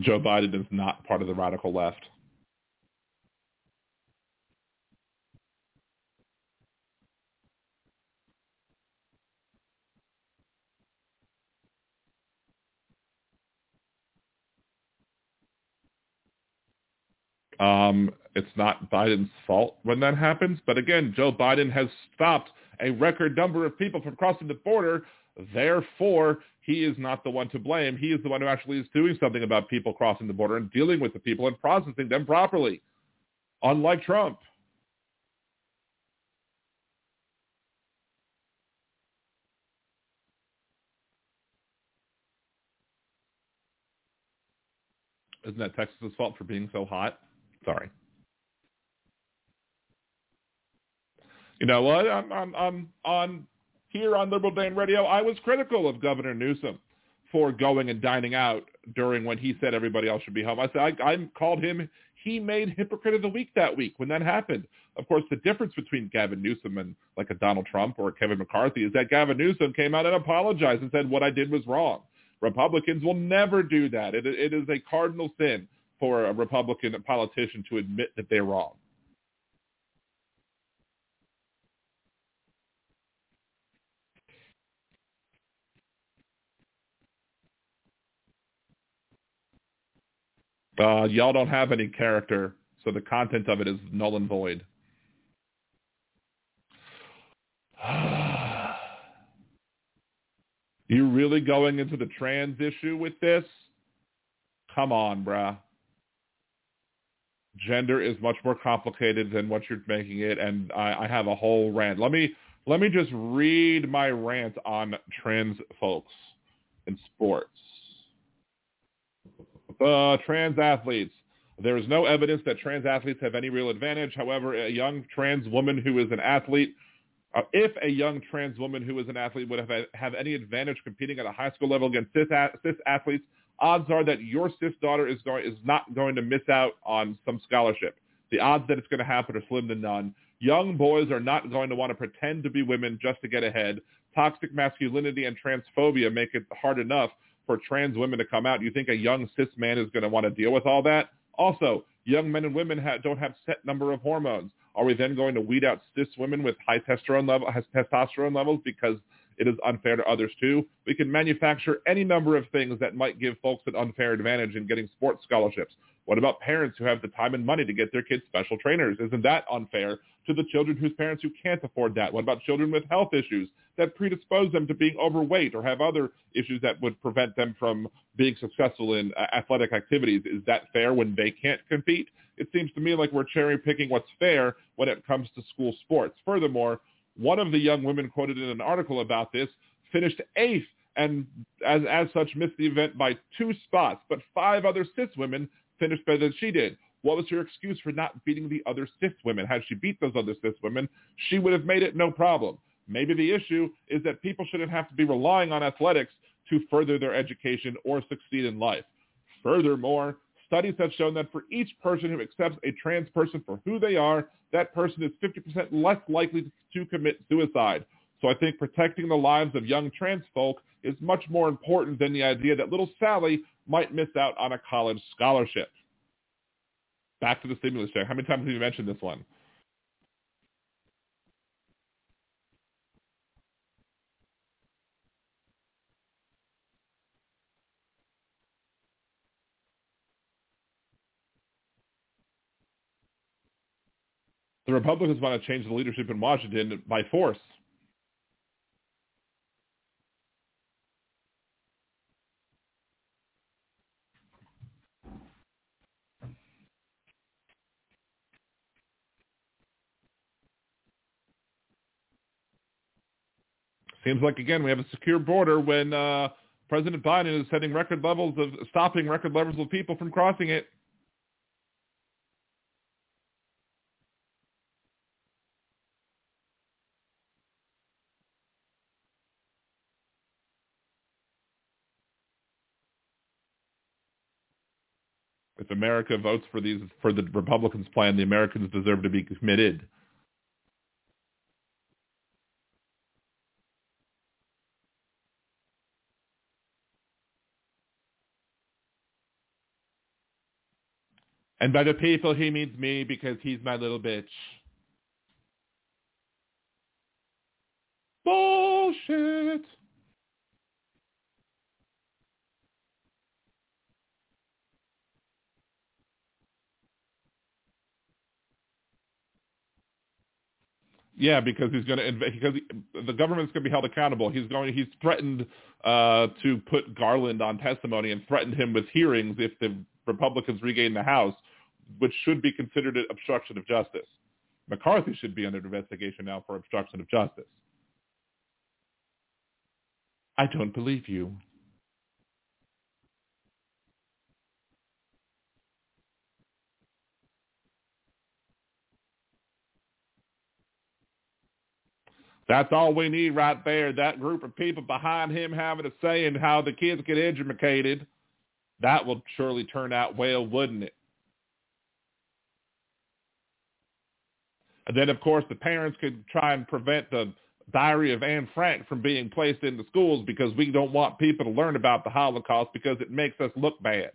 Joe Biden is not part of the radical left. It's not Biden's fault when that happens. But again, Joe Biden has stopped a record number of people from crossing the border. Therefore, he is not the one to blame. He is the one who actually is doing something about people crossing the border and dealing with the people and processing them properly, unlike Trump. Isn't that Texas's fault for being so hot? Sorry. You know what? I'm on... Here on Liberal Dan Radio, I was critical of Governor Newsom for going and dining out during when he said everybody else should be home. I said I called him. He made hypocrite of the week that week when that happened. Of course, the difference between Gavin Newsom and like a Donald Trump or a Kevin McCarthy is that Gavin Newsom came out and apologized and said what I did was wrong. Republicans will never do that. It is a cardinal sin for a Republican politician to admit that they're wrong. Y'all don't have any character, so the content of it is null and void. You really going into the trans issue with this? Come on, bruh. Gender is much more complicated than what you're making it, and I have a whole rant. Let me just read my rant on trans folks in sports. Trans athletes. There is no evidence that trans athletes have any real advantage. However, a young trans woman who is an athlete would have any advantage competing at a high school level against cis athletes, odds are that your cis daughter is not going to miss out on some scholarship. The odds that it's going to happen are slim to none. Young boys are not going to want to pretend to be women just to get ahead. Toxic masculinity and transphobia make it hard enough for trans women to come out. You think a young cis man is going to want to deal with all that? Also, young men and women don't have set number of hormones. Are we then going to weed out cis women with high testosterone levels because it is unfair to others too? We can manufacture any number of things that might give folks an unfair advantage in getting sports scholarships. What about parents who have the time and money to get their kids special trainers? Isn't that unfair to the children whose parents who can't afford that? What about children with health issues that predispose them to being overweight or have other issues that would prevent them from being successful in athletic activities? Is that fair when they can't compete? It seems to me like we're cherry picking what's fair when it comes to school sports. Furthermore, one of the young women quoted in an article about this finished eighth and as such missed the event by 2 spots, but 5 other cis women finished better than she did. What was her excuse for not beating the other cis women? Had she beat those other cis women, she would have made it no problem. Maybe the issue is that people shouldn't have to be relying on athletics to further their education or succeed in life. Furthermore, studies have shown that for each person who accepts a trans person for who they are, that person is 50% less likely to commit suicide. So I think protecting the lives of young trans folk is much more important than the idea that little Sally might miss out on a college scholarship. Back to the stimulus check. How many times have you mentioned this one? The Republicans want to change the leadership in Washington by force. Seems like, again, we have a secure border when President Biden is setting stopping record levels of people from crossing it. If America votes for the Republicans' plan, the Americans deserve to be committed. And by the people, he means me because he's my little bitch. Bullshit. Yeah, because the government's going to be held accountable. He's threatened to put Garland on testimony and threatened him with hearings if the Republicans regain the House, which should be considered obstruction of justice. McCarthy should be under investigation now for obstruction of justice. I don't believe you. That's all we need right there, that group of people behind him having a say in how the kids get educated. That will surely turn out well, wouldn't it? And then, of course, the parents could try and prevent the Diary of Anne Frank from being placed in the schools because we don't want people to learn about the Holocaust because it makes us look bad.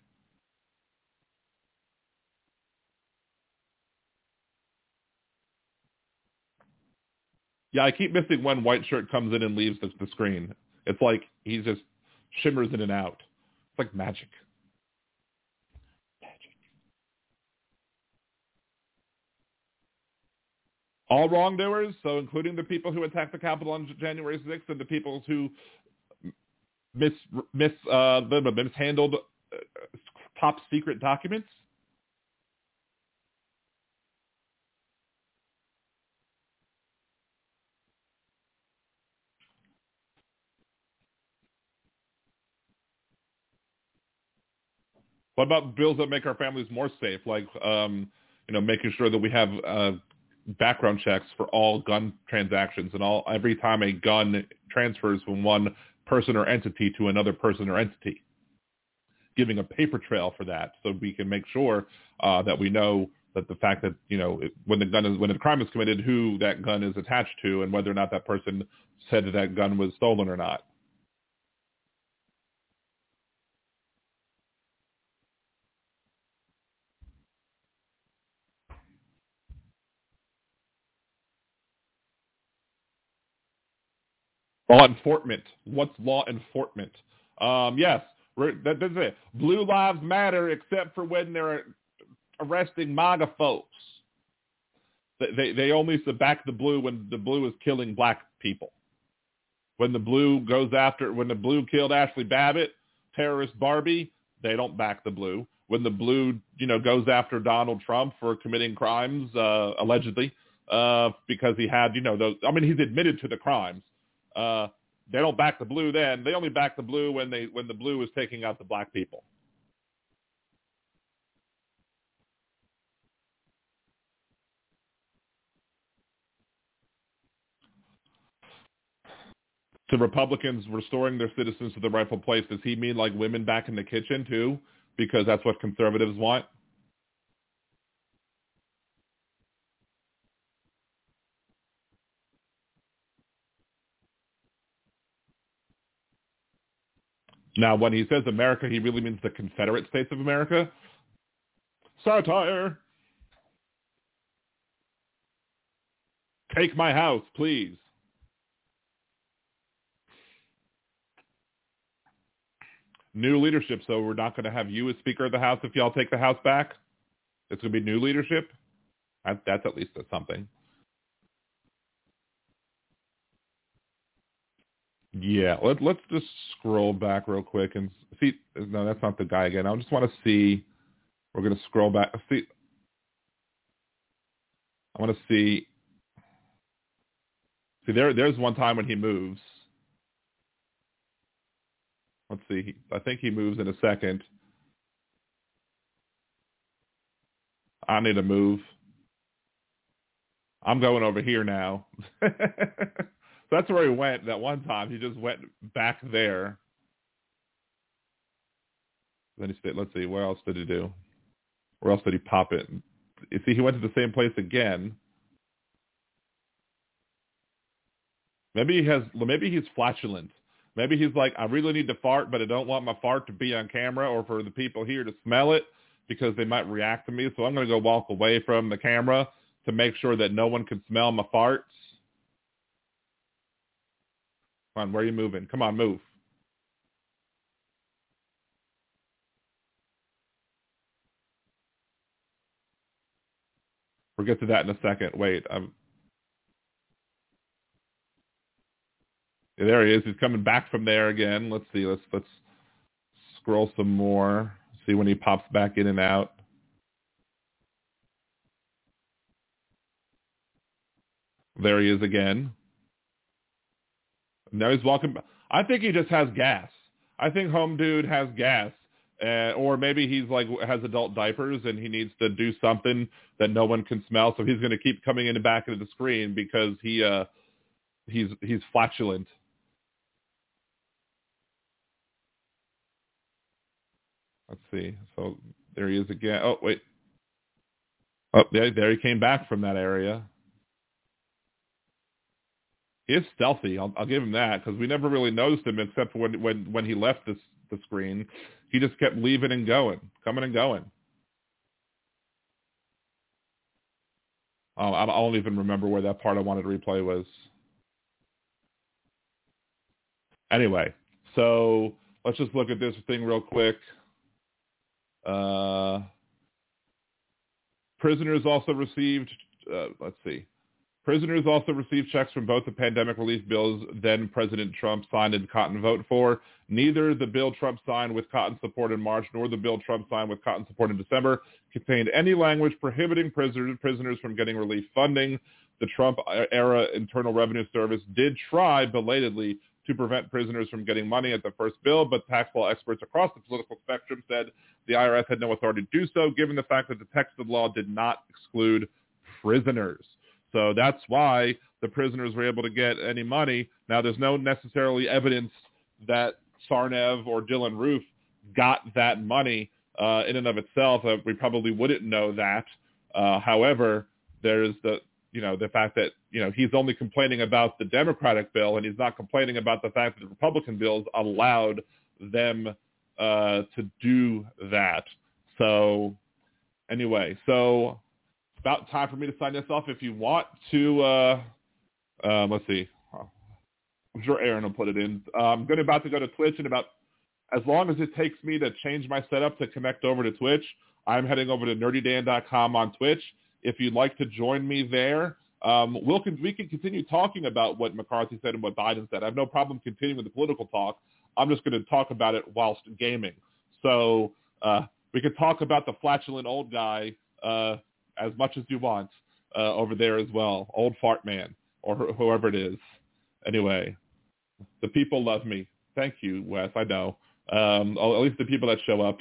Yeah, I keep missing when white shirt comes in and leaves the screen. It's like he just shimmers in and out. It's like magic. Magic. All wrongdoers, so including the people who attacked the Capitol on January 6th and the people who mishandled top secret documents. What about bills that make our families more safe, like making sure that we have background checks for all gun transactions and all every time a gun transfers from one person or entity to another person or entity, giving a paper trail for that so we can make sure that we know that the fact that when the crime is committed, who that gun is attached to and whether or not that person said that, that gun was stolen or not. Law enforcement. What's law enforcement? Yes, that's it. Blue lives matter, except for when they're arresting MAGA folks. They only back the blue when the blue is killing black people. When the blue killed Ashley Babbitt, terrorist Barbie, they don't back the blue. When the blue, goes after Donald Trump for committing crimes, allegedly, because he had, he's admitted to the crimes. They don't back the blue then. They only back the blue when the blue is taking out the black people. To Republicans restoring their citizens to the rightful place, does he mean like women back in the kitchen too? Because that's what conservatives want. Now, when he says America, he really means the Confederate States of America. Satire. Take my house, please. New leadership, so we're not going to have you as Speaker of the House if y'all take the House back? It's going to be new leadership? That's at least something. Yeah, let's just scroll back real quick and see. No, that's not the guy again. I just want to see. We're going to scroll back. See, I want to see. See, there's one time when he moves. Let's see. I think he moves in a second. I need to move. I'm going over here now. That's where he went that one time. He just went back there. Then he said, let's see, where else did he do? Where else did he pop it? You see, he went to the same place again. Maybe he's flatulent. Maybe he's like, I really need to fart, but I don't want my fart to be on camera or for the people here to smell it because they might react to me. So I'm going to go walk away from the camera to make sure that no one can smell my farts. Come on, where are you moving? Come on, move. We'll get to that in a second. Wait. Yeah, there he is. He's coming back from there again. Let's see. Let's scroll some more. See when he pops back in and out. There he is again. Now he's walking. I think he just has gas. I think home dude has gas, or maybe he's like has adult diapers and he needs to do something that no one can smell. So he's going to keep coming in the back of the screen because he's flatulent. Let's see. So there he is again. Oh wait. Oh, there he came back from that area. He is stealthy. I'll give him that because we never really noticed him except for when he left the screen. He just kept leaving and going, coming and going. Oh, I don't even remember where that part I wanted to replay was. Anyway, so let's just look at this thing real quick. Prisoners also received checks from both the pandemic relief bills then President Trump signed and Cotton vote for. Neither the bill Trump signed with Cotton support in March nor the bill Trump signed with Cotton support in December contained any language prohibiting prisoners from getting relief funding. The Trump-era Internal Revenue Service did try belatedly to prevent prisoners from getting money at the first bill, but tax law experts across the political spectrum said the IRS had no authority to do so, given the fact that the text of the law did not exclude prisoners. So that's why the prisoners were able to get any money. Now, there's no necessarily evidence that Sarnev or Dylan Roof got that money in and of itself. We probably wouldn't know that. However, there's the fact that, he's only complaining about the Democratic bill, and he's not complaining about the fact that the Republican bills allowed them to do that. So anyway, it's about time for me to sign this off. If you want to, let's see, I'm sure Aaron will put it in. I'm about to go to Twitch in about, as long as it takes me to change my setup to connect over to Twitch, I'm heading over to NerdyDan.com on Twitch. If you'd like to join me there, we can continue talking about what McCarthy said and what Biden said. I have no problem continuing with the political talk. I'm just going to talk about it whilst gaming. So we can talk about the flatulent old guy as much as you want over there as well, old fart man or whoever it is. Anyway, the people love me. Thank you, Wes. I know. At least the people that show up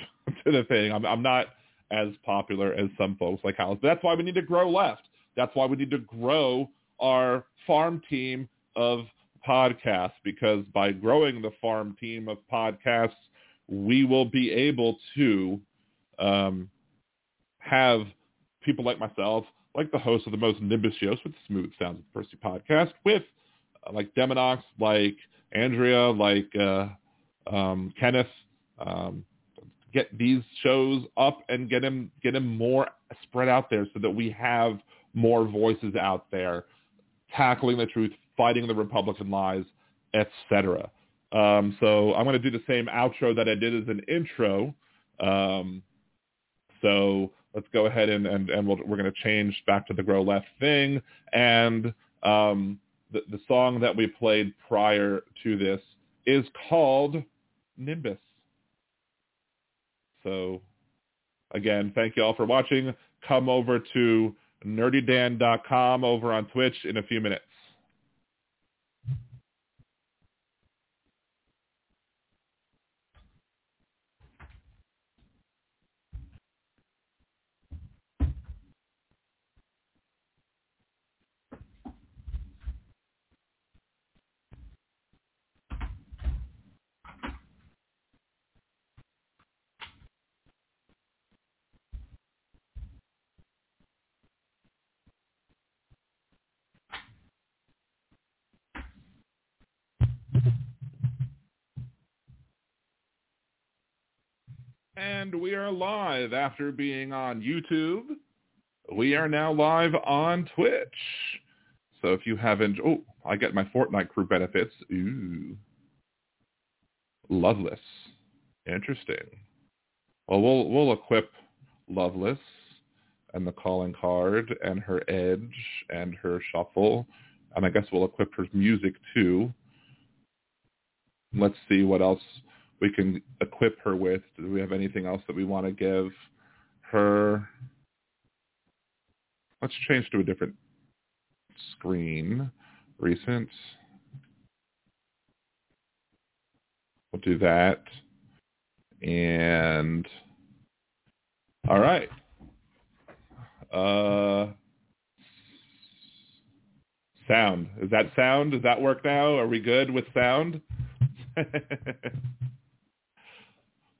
to the thing. I'm not as popular as some folks like Hal. That's why we need to grow left. That's why we need to grow our farm team of podcasts, because by growing the farm team of podcasts, we will be able to have people like myself, like the host of the most Nimbus shows with Smooth Sounds of Percy podcast, with like Demonox, like Andrea, like Kenneth, get these shows up and get them more spread out there so that we have more voices out there tackling the truth, fighting the Republican lies, etc. So I'm going to do the same outro that I did as an intro. So let's go ahead and we're going to change back to the Grow Left thing. And the song that we played prior to this is called Nimbus. So, again, thank you all for watching. Come over to NerdyDan.com over on Twitch in a few minutes. And we are live after being on YouTube. We are now live on Twitch. So if you haven't, I get my Fortnite crew benefits. Ooh, Loveless. Interesting. Well, we'll equip Loveless and the calling card and her edge and her shuffle. And I guess we'll equip her music too. Let's see what else we can equip her with. Do we have anything else that we want to give her? Let's change to a different screen. Recent. We'll do that. And all right. Sound. Is that sound? Does that work now? Are we good with sound?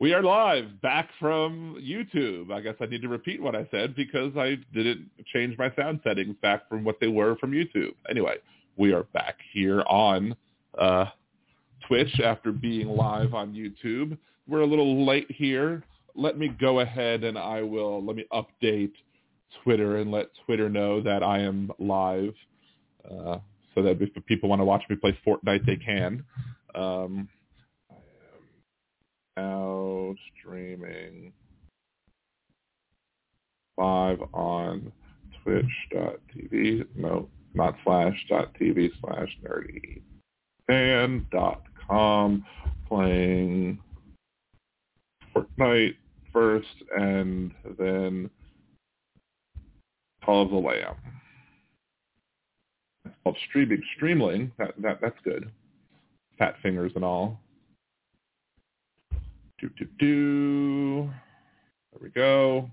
We are live back from YouTube. I guess I need to repeat what I said because I didn't change my sound settings back from what they were from YouTube. Anyway, we are back here on Twitch after being live on YouTube. We're a little late here. Let me go ahead and let me update Twitter and let Twitter know that I am live so that if people want to watch me play Fortnite, they can. Now streaming live on twitch.tv, /nerdydan.com, playing Fortnite first and then Cult of the Lamb. It's called streaming, Streamling. That's good. fat fingers and all. There we go.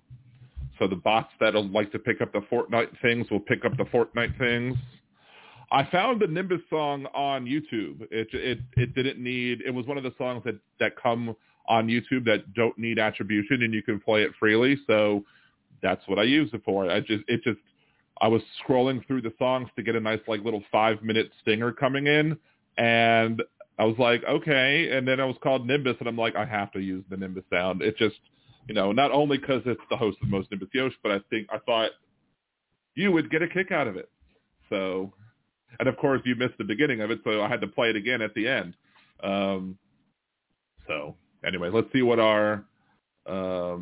So the bots that'll like to pick up the Fortnite things will pick up the Fortnite things. I found the Nimbus song on YouTube. It didn't need. It was one of the songs that come on YouTube that don't need attribution, and you can play it freely. So that's what I used it for. I was scrolling through the songs to get a nice like little 5-minute stinger coming in, and I was like, okay. And then I was called Nimbus, and I'm like, I have to use the Nimbus sound. It just, not only because it's the host of Most Nimbus Yosh, but I thought you would get a kick out of it. So. And, of course, you missed the beginning of it, so I had to play it again at the end. So, anyway, let's see what our... All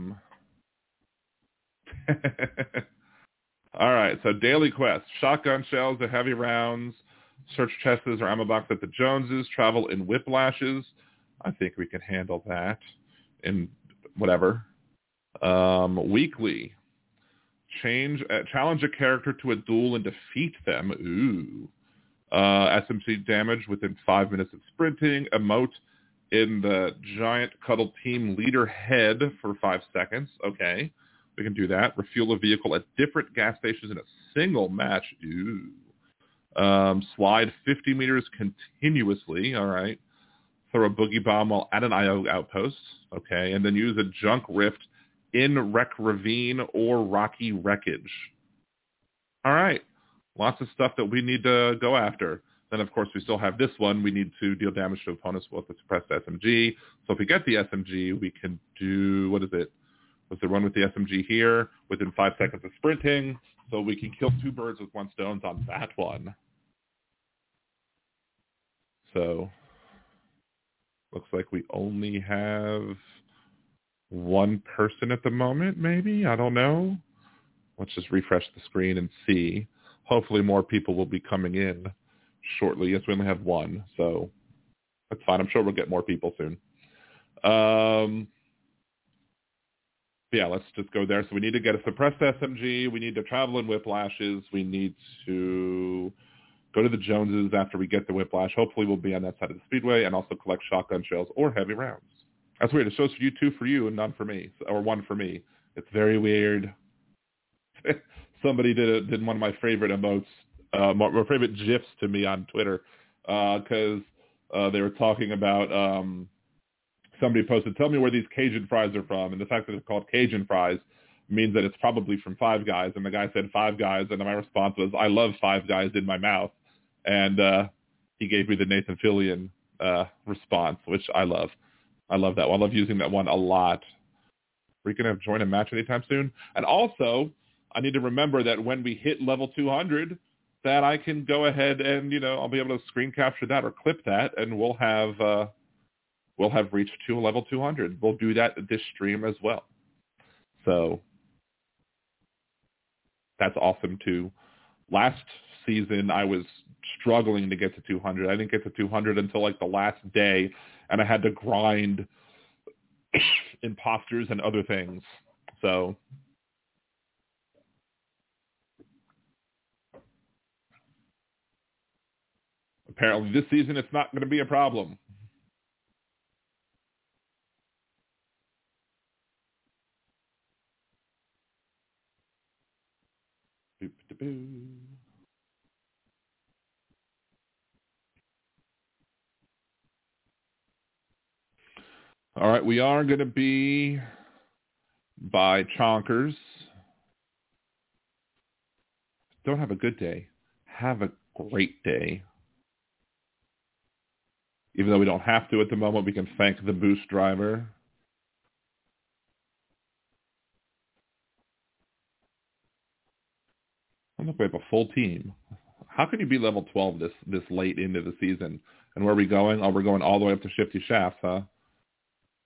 right, so daily quests. Shotgun shells or heavy rounds. Search chests or ammo box at the Joneses. Travel in whiplashes. I think we can handle that in whatever. Weekly. Challenge a character to a duel and defeat them. Ooh. SMC damage within 5 minutes of sprinting. Emote in the giant cuddle team leader head for 5 seconds. Okay. We can do that. Refuel a vehicle at different gas stations in a single match. Ooh. Slide 50 meters continuously. All right. Throw a boogie bomb while at an IO outpost. Okay. And then use a junk rift in Wreck Ravine or Rocky Wreckage. All right. Lots of stuff that we need to go after. Then, of course, we still have this one. We need to deal damage to opponents with the suppressed SMG. So if we get the SMG, we can do, what is it? Let's run with the SMG here within 5 seconds of sprinting. So we can kill two birds with one stone on that one. So looks like we only have... one person at the moment, maybe? I don't know. Let's just refresh the screen and see. Hopefully more people will be coming in shortly. Yes, we only have one, so that's fine. I'm sure we'll get more people soon. Yeah, let's just go there. So we need to get a suppressed SMG. We need to travel in whiplashes. We need to go to the Joneses after we get the whiplash. Hopefully we'll be on that side of the speedway and also collect shotgun shells or heavy rounds. That's weird. It shows you two for you and none for me, or one for me. It's very weird. Somebody did one of my favorite emotes, my favorite GIFs to me on Twitter, because they were talking about somebody posted, "Tell me where these Cajun fries are from," and the fact that it's called Cajun fries means that it's probably from Five Guys. And the guy said Five Guys, and my response was, "I love Five Guys in my mouth," and he gave me the Nathan Fillion response, which I love. I love that one. I love using that one a lot. Are you going to join a match anytime soon? And also, I need to remember that when we hit level 200, that I can go ahead and, I'll be able to screen capture that or clip that, and we'll have reached to level 200. We'll do that this stream as well. So that's awesome, too. Last season, I was struggling to get to 200. I didn't get to 200 until, the last day, and I had to grind imposters and other things. So apparently this season it's not going to be a problem. Boop-de-boo. All right, we are going to be by Chonkers. Don't have a good day. Have a great day. Even though we don't have to at the moment, we can thank the boost driver. I don't know if we have a full team. How can you be level 12 this late into the season? And where are we going? Oh, we're going all the way up to Shifty Shafts, huh?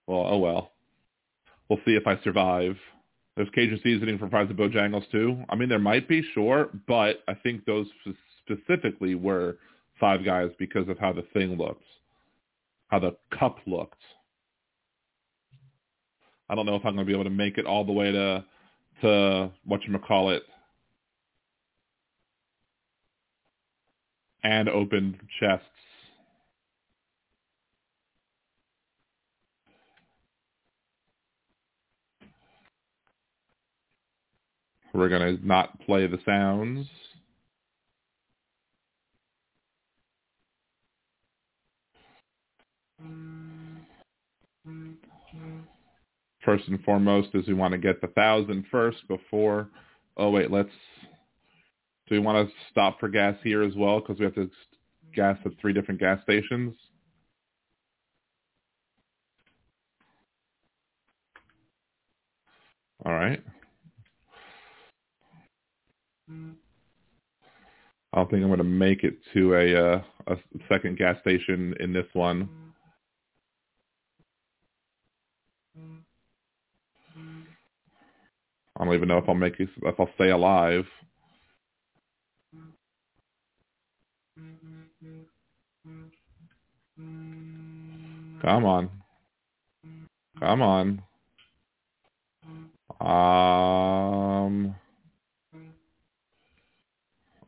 Well, oh well. We'll see if I survive. There's Cajun seasoning for fries and Bojangles too. I mean, there might be, sure, but I think those specifically were Five Guys because of how the thing looked, how the cup looked. I don't know if I'm going to be able to make it all the way to whatchamacallit, and open chests. We're going to not play the sounds. First and foremost is we want to get the 1,000 first before, do we want to stop for gas here as well? Because we have to gas at 3 different gas stations. All right. I don't think I'm going to make it to a second gas station in this one. I don't even know if I'll make it, if I'll stay alive. Come on. Come on.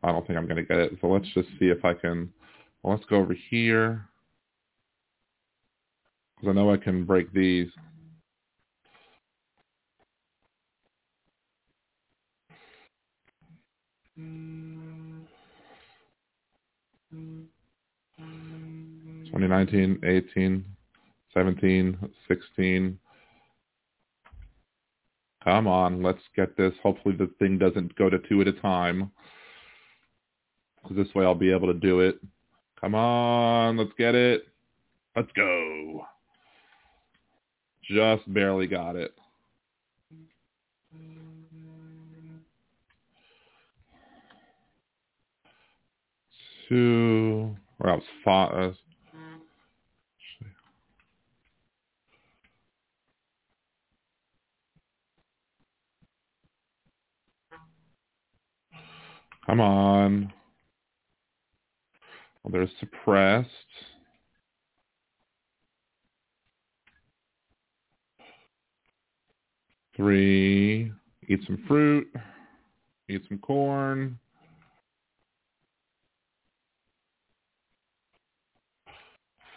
I don't think I'm going to get it. So let's just see if I can. Well, let's go over here. Because I know I can break these. Twenty 19, 18, 17, 16. Come on, let's get this. Hopefully the thing doesn't go to 2 at a time. Because this way I'll be able to do it. Come on, let's get it. Let's go. Just barely got it. Come on. Well, they're suppressed. Three. Eat some fruit. Eat some corn.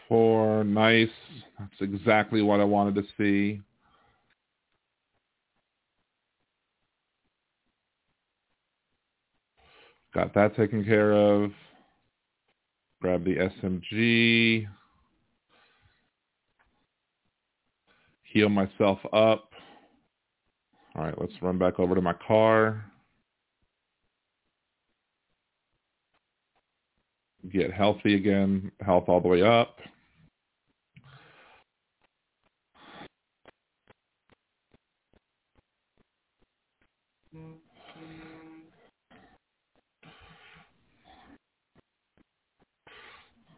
Four. Nice. That's exactly what I wanted to see. Got that taken care of. Grab the SMG. Heal myself up. All right, let's run back over to my car. Get healthy again. Health all the way up.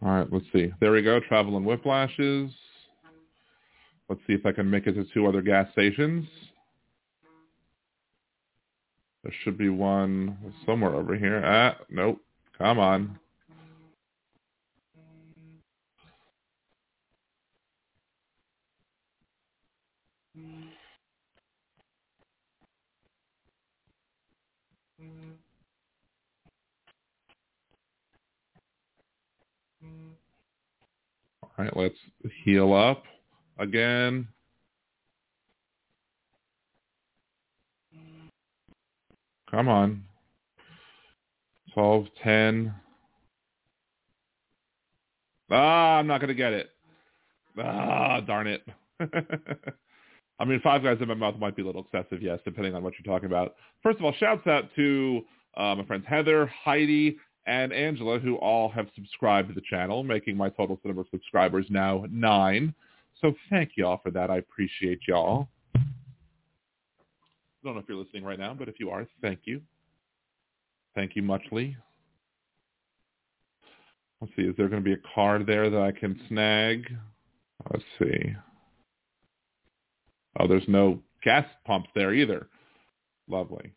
All right, let's see. There we go, travel and whiplashes. Let's see if I can make it to 2 other gas stations. There should be one somewhere over here. Ah, nope. Come on. All right, let's heal up again. Come on. 12, 10. Ah, I'm not going to get it. Ah, darn it. I mean, 5 guys in my mouth might be a little excessive, yes, depending on what you're talking about. First of all, shouts out to my friends Heather, Heidi, and Angela, who all have subscribed to the channel, making my total number of subscribers now 9. So thank y'all for that. I appreciate y'all. I don't know if you're listening right now, but if you are, thank you. Thank you muchly. Let's see, is there going to be a card there that I can snag? Let's see. Oh, there's no gas pump there either. Lovely.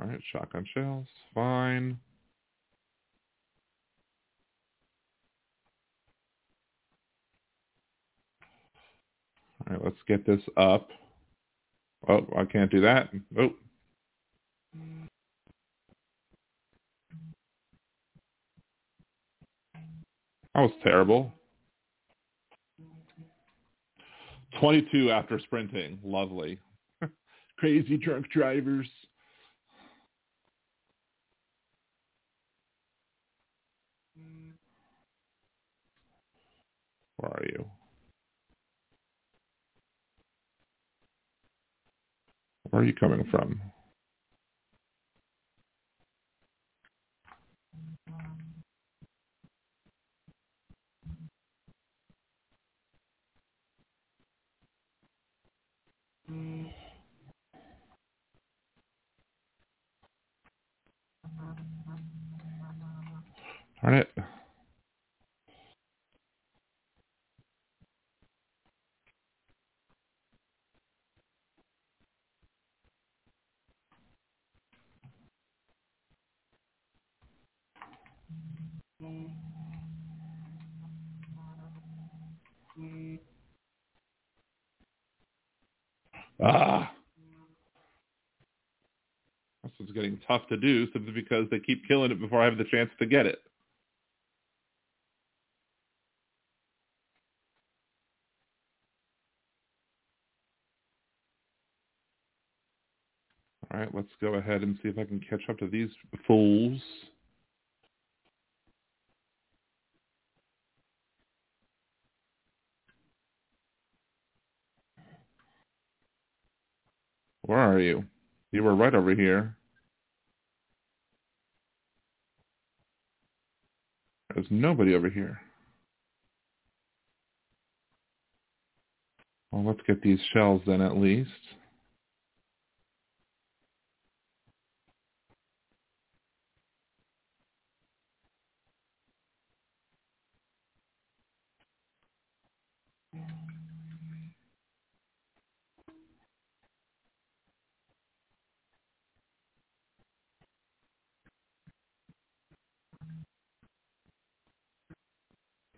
All right, shotgun shells, fine. All right, let's get this up. Oh, I can't do that. Oh. That was terrible. 22 after sprinting. Lovely. Crazy drunk drivers. Where are you? Where are you coming from? Darn it. Ah, this is getting tough to do simply because they keep killing it before I have the chance to get it. All right, let's go ahead and see if I can catch up to these fools. Where are you? You were right over here. There's nobody over here. Well, let's get these shells then at least.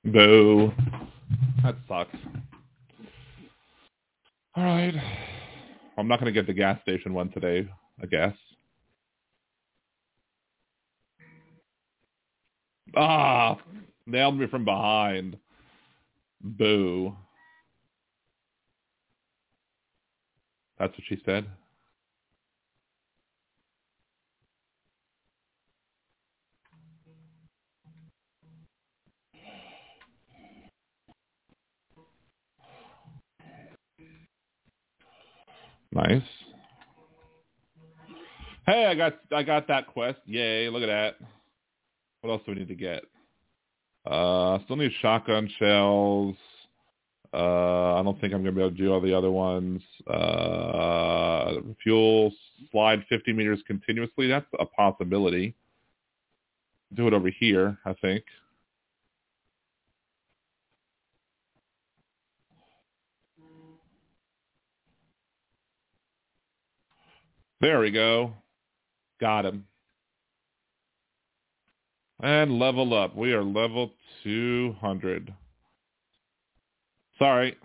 Boo. That sucks. All right. I'm not going to get the gas station one today, I guess. Ah! Nailed me from behind. Boo. That's what she said. Nice. Hey, I got that quest. Yay, look at that. What else do we need to get? Still need shotgun shells. I don't think I'm going to be able to do all the other ones. Fuel slide 50 meters continuously. That's a possibility. Do it over here, I think. There we go. Got him. And level up. We are level 200. Sorry.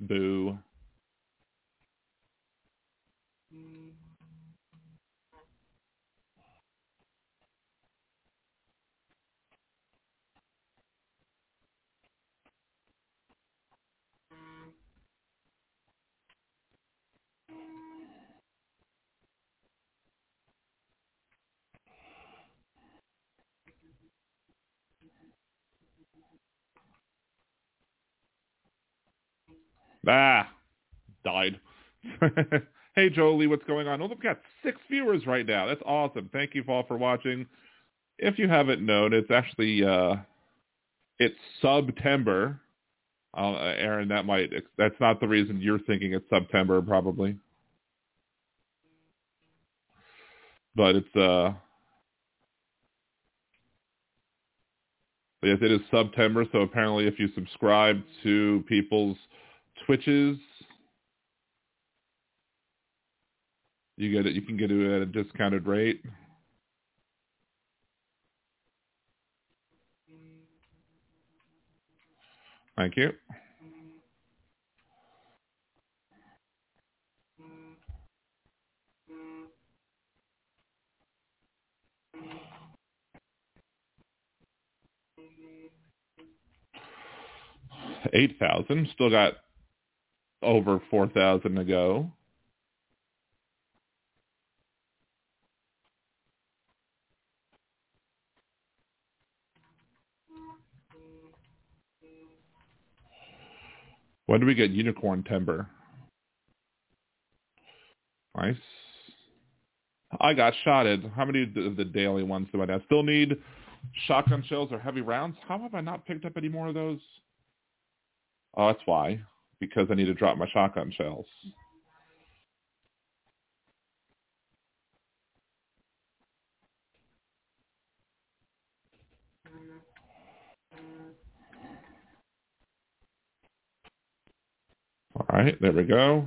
Boo. Ah, died. Hey, Jolie, what's going on? Oh, we've got 6 viewers right now. That's awesome. Thank you all for watching. If you haven't known, it's actually it's September. Aaron, that's not the reason you're thinking it's September, probably. But yes, it is September. So apparently, if you subscribe to people's Twitches, you get it. You can get it at a discounted rate. Thank you. 8,000. Still got over 4,000 to go. When do we get unicorn timber? Nice. I got shotted. How many of the daily ones do I have? Still need shotgun shells or heavy rounds? How have I not picked up any more of those? Oh, that's why. Because I need to drop my shotgun shells. All right, there we go.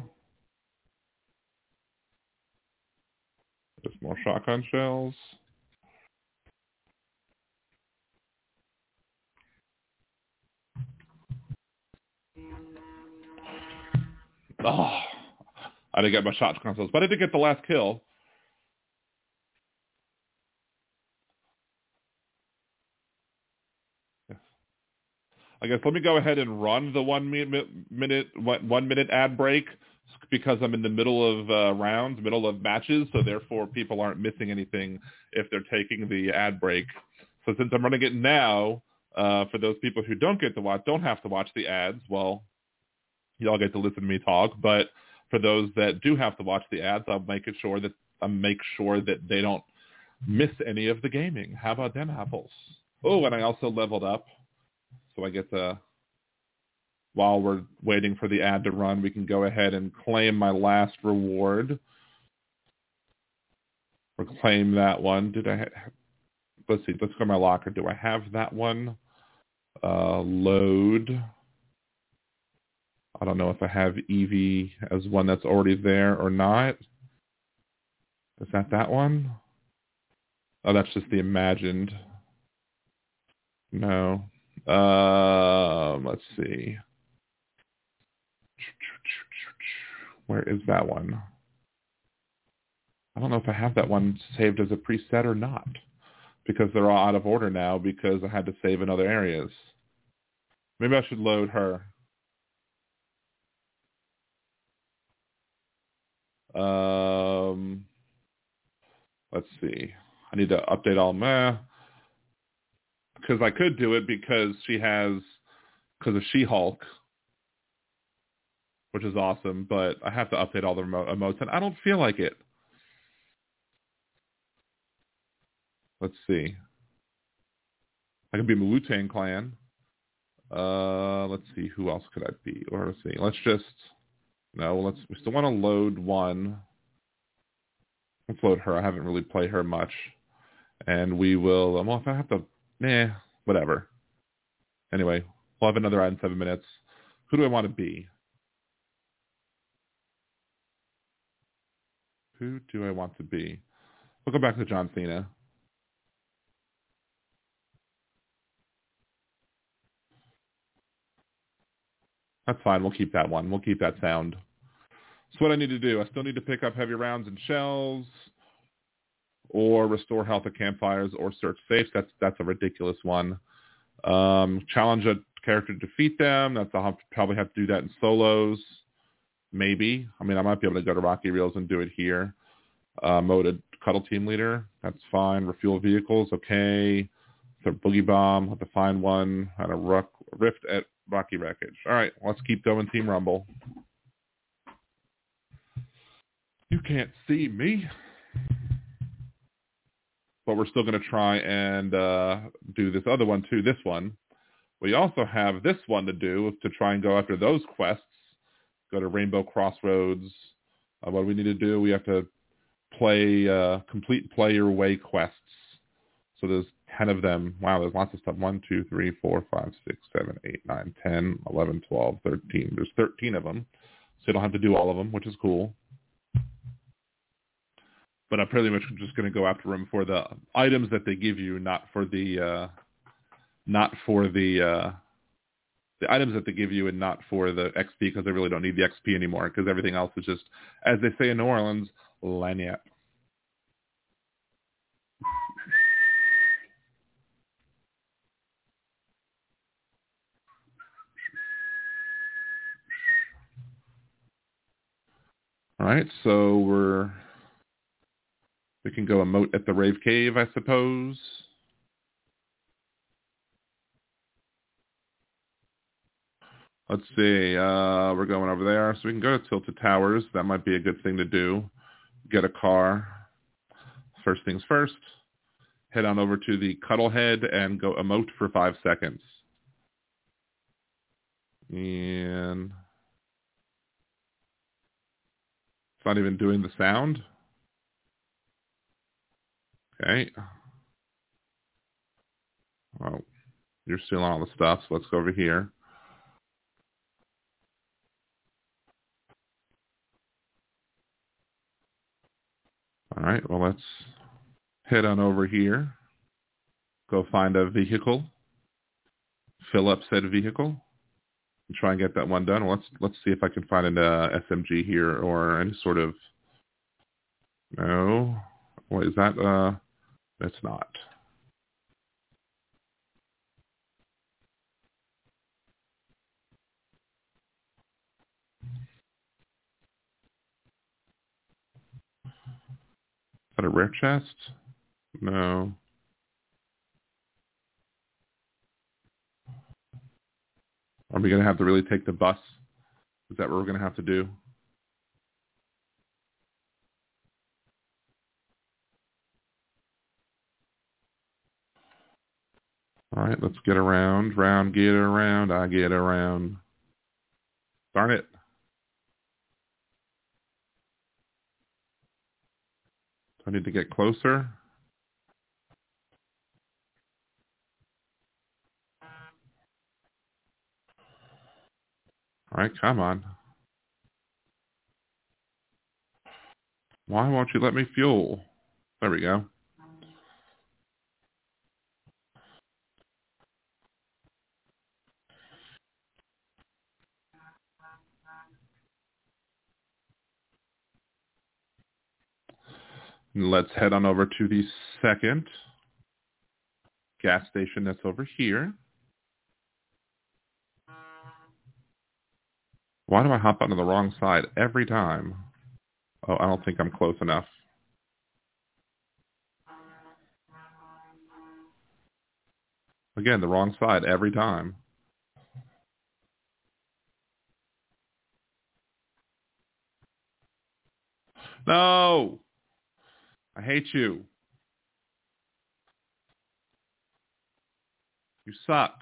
There's more shotgun shells. Oh, I didn't get my shotgun shells, but I did get the last kill. I guess let me go ahead and run the one minute ad break because I'm in the middle of rounds, middle of matches, so therefore people aren't missing anything if they're taking the ad break. So since I'm running it now, for those people who don't have to watch the ads, well, y'all get to listen to me talk. But for those that do have to watch the ads, I'll make sure that they don't miss any of the gaming. How about them apples? Oh, and I also leveled up. So I get to, while we're waiting for the ad to run, we can go ahead and claim my last reward. Or claim that one. Let's see. Let's go to my locker. Do I have that one? Load. I don't know if I have Eevee as one that's already there or not. Is that one? Oh, that's just the imagined. No. Let's see. Where is that one? I don't know if I have that one saved as a preset or not, because they're all out of order now because I had to save in other areas. Maybe I should load her. Let's see. I need to update all my... Because I could do it because of She-Hulk, which is awesome, but I have to update all the emotes, and I don't feel like it. Let's see. I could be the Wu-Tang Clan. Let's see. Who else could I be? Or let's see. We still want to load one. Let's load her. I haven't really played her much. And we will... Well, if I have to... whatever. Anyway, we'll have another ad in 7 minutes. Who do I want to be? Who do I want to be? We'll go back to John Cena. That's fine. We'll keep that one. We'll keep that sound. So what I need to do, I still need to pick up heavy rounds and shells, or restore health at campfires, or search safes. That's a ridiculous one. Challenge a character to defeat them. I'll probably have to do that in solos. Maybe. I mean, I might be able to go to Rocky Reels and do it here. Moted cuddle team leader. That's fine. Refuel vehicles. Okay. So boogie bomb. Have to find one. Had a rift at Rocky Wreckage. All right. Let's keep going. Team Rumble. You can't see me. But we're still going to try and do this other one too, this one. We also have this one to do to try and go after those quests. Go to Rainbow Crossroads. What do we need to do? We have to complete player way quests. So there's 10 of them. Wow, there's lots of stuff. 1, 2, 3, 4, 5, 6, 7, 8, 9, 10, 11, 12, 13. There's 13 of them. So you don't have to do all of them, which is cool. But I'm pretty much just going to go after them for the items that they give you, the items that they give you and not for the XP, because they really don't need the XP anymore, because everything else is just, as they say in New Orleans, lagniappe. All right, so we can go emote at the Rave Cave, I suppose. Let's see. We're going over there. So we can go to Tilted Towers. That might be a good thing to do. Get a car. First things first. Head on over to the Cuddlehead and go emote for 5 seconds. And it's not even doing the sound. Okay. Well, you're stealing all the stuff, so let's go over here. All right, well, let's head on over here, go find a vehicle, fill up said vehicle, and try and get that one done. Let's see if I can find an SMG here or any sort of, no, what is that? That's not. A rare chest? No. Are we going to have to really take the bus? Is that what we're going to have to do? All right, let's get around. Round, get around, I get around. Darn it. I need to get closer. All right, come on. Why won't you let me fuel? There we go. Let's head on over to the second gas station that's over here. Why do I hop onto the wrong side every time? Oh, I don't think I'm close enough. Again, the wrong side every time. No! I hate you. You suck.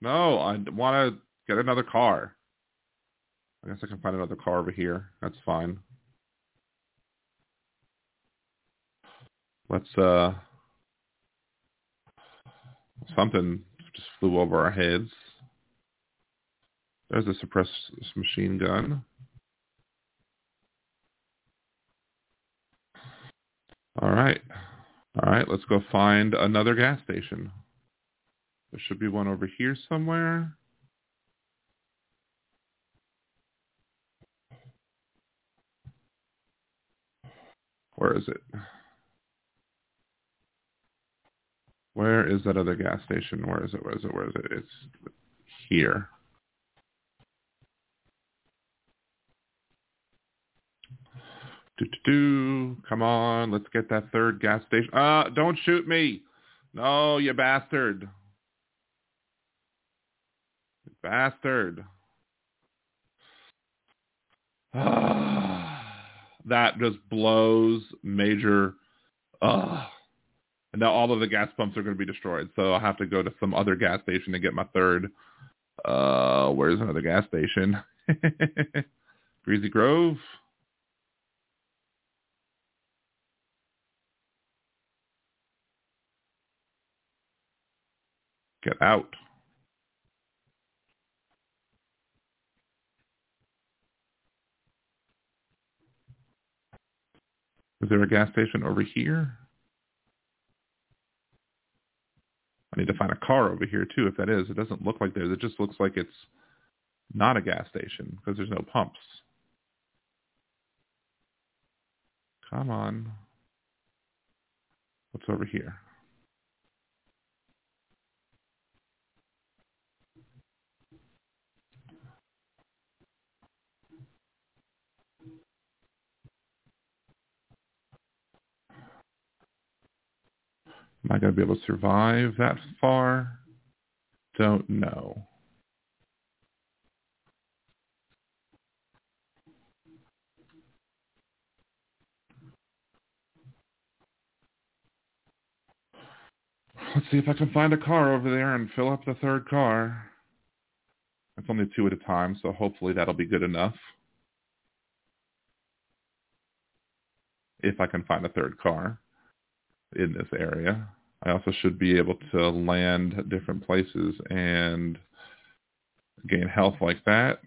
No, I want to get another car. I guess I can find another car over here. That's fine. Let's, something just flew over our heads. There's a suppressed machine gun. All right, let's go find another gas station. There should be one over here somewhere. Where is it? Where is that other gas station? Where is it? It's here. Come on, let's get that third gas station. Don't shoot me. No, you bastard. Bastard. That just blows major. And now all of the gas pumps are going to be destroyed, so I'll have to go to some other gas station to get my third. Where's another gas station? Greasy Grove? Get out. Is there a gas station over here? I need to find a car over here too, if that is. It doesn't look like there's. It just looks like it's not a gas station because there's no pumps. Come on. What's over here? Am I going to be able to survive that far? Don't know. Let's see if I can find a car over there and fill up the third car. It's only two at a time, so hopefully that'll be good enough. If I can find a third car in this area. I also should be able to land at different places and gain health like that.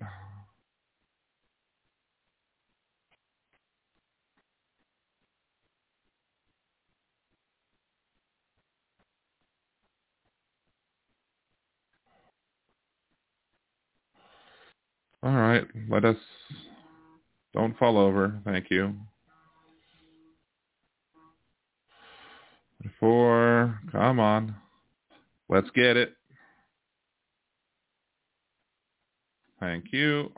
All right, let us, don't fall over, thank you. 4, come on, let's get it. Thank you.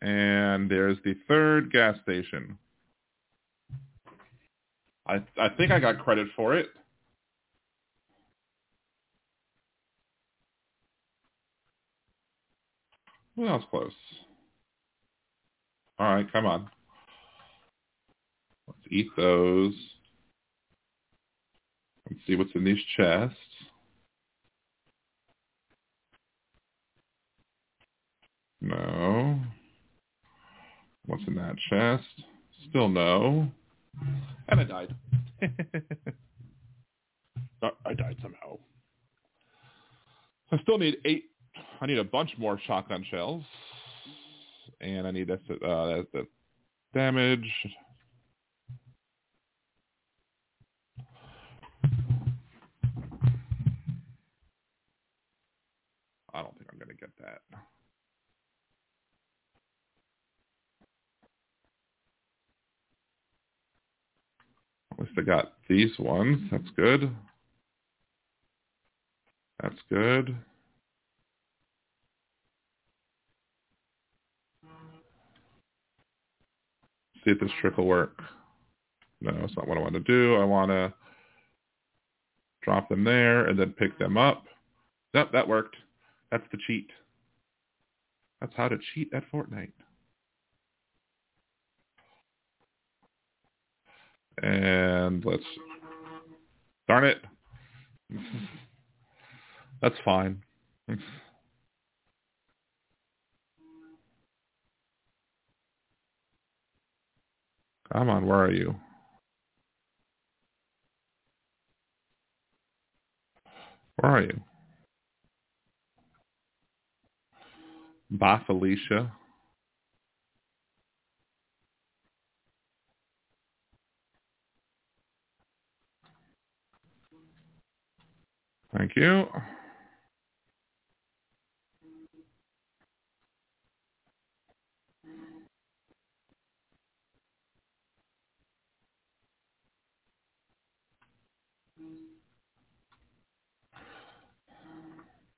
And there's the third gas station. I think I got credit for it. Well, that was close. All right, come on. Let's eat those. Let's see what's in these chests. No. What's in that chest? Still no. And I died. I died somehow. I still need 8. I need a bunch more shotgun shells, and I need that damage. I don't think I'm going to get that. At least I got these ones. That's good. That's good. See if this trick will work. No, it's not what I want to do. I want to drop them there and then pick them up. Nope, that worked. That's the cheat. That's how to cheat at Fortnite. And let's... Darn it. That's fine. Come on, where are you? Where are you? Bye, Felicia. Thank you.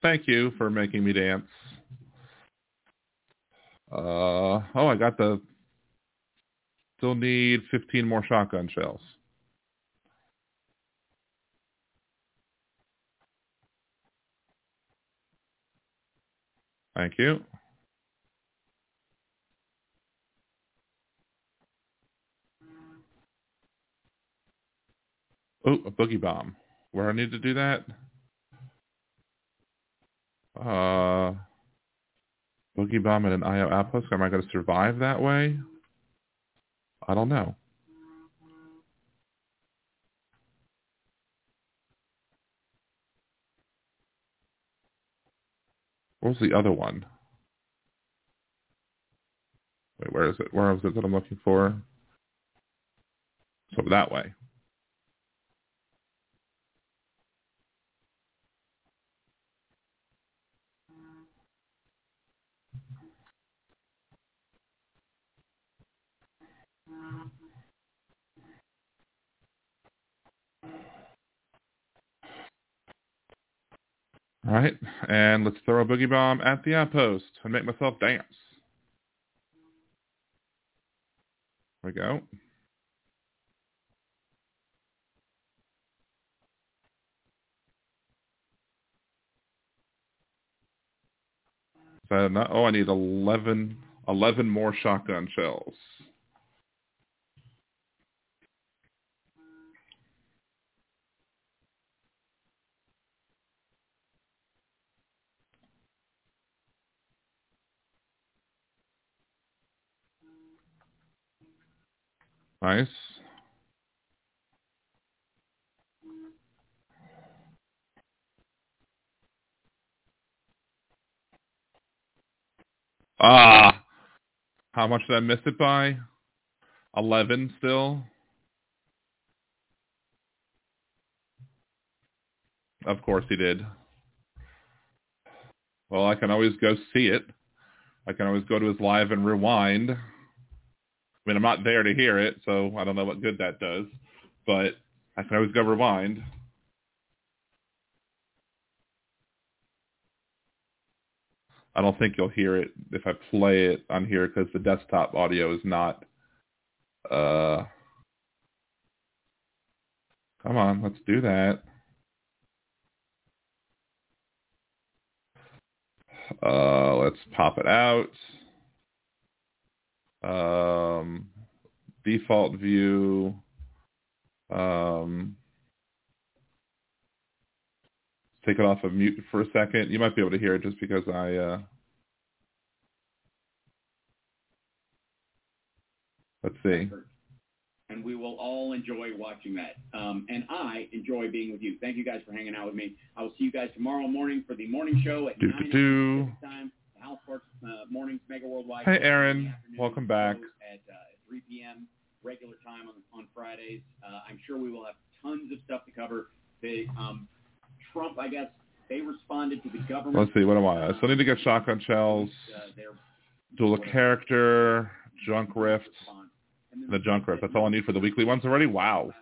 Thank you for making me dance. Oh, I got the... Still need 15 more shotgun shells. Thank you. Oh, a boogie bomb. Where I need to do that? Boogie bomb at an IO outpost. Am I going to survive that way? I don't know. What was the other one? Wait, where is it? Where was it that I'm looking for? So that way. All right, and let's throw a boogie bomb at the outpost and make myself dance. There we go. I need 11 more shotgun shells. Nice. Ah, how much did I miss it by? 11 still. Of course he did. Well, I can always go see it. I can always go to his live and rewind. I mean, I'm not there to hear it, so I don't know what good that does, but I can always go rewind. I don't think you'll hear it if I play it on here because the desktop audio is not... Come on, let's do that. Let's pop it out. Default view, take it off of mute for a second. You might be able to hear it just because I let's see. And we will all enjoy watching that. And I enjoy being with you. Thank you guys for hanging out with me. I will see you guys tomorrow morning for the morning show at 9 time. Mornings, Mega Worldwide. Hey, Aaron. Welcome back. At 3 p.m. regular time on Fridays. I'm sure we will have tons of stuff to cover. Trump, I guess, they responded to the government. Let's see. What am I? I still need to get shotgun shells, dual character, junk rift, the junk rift. That's all I need for the weekly ones already? Wow.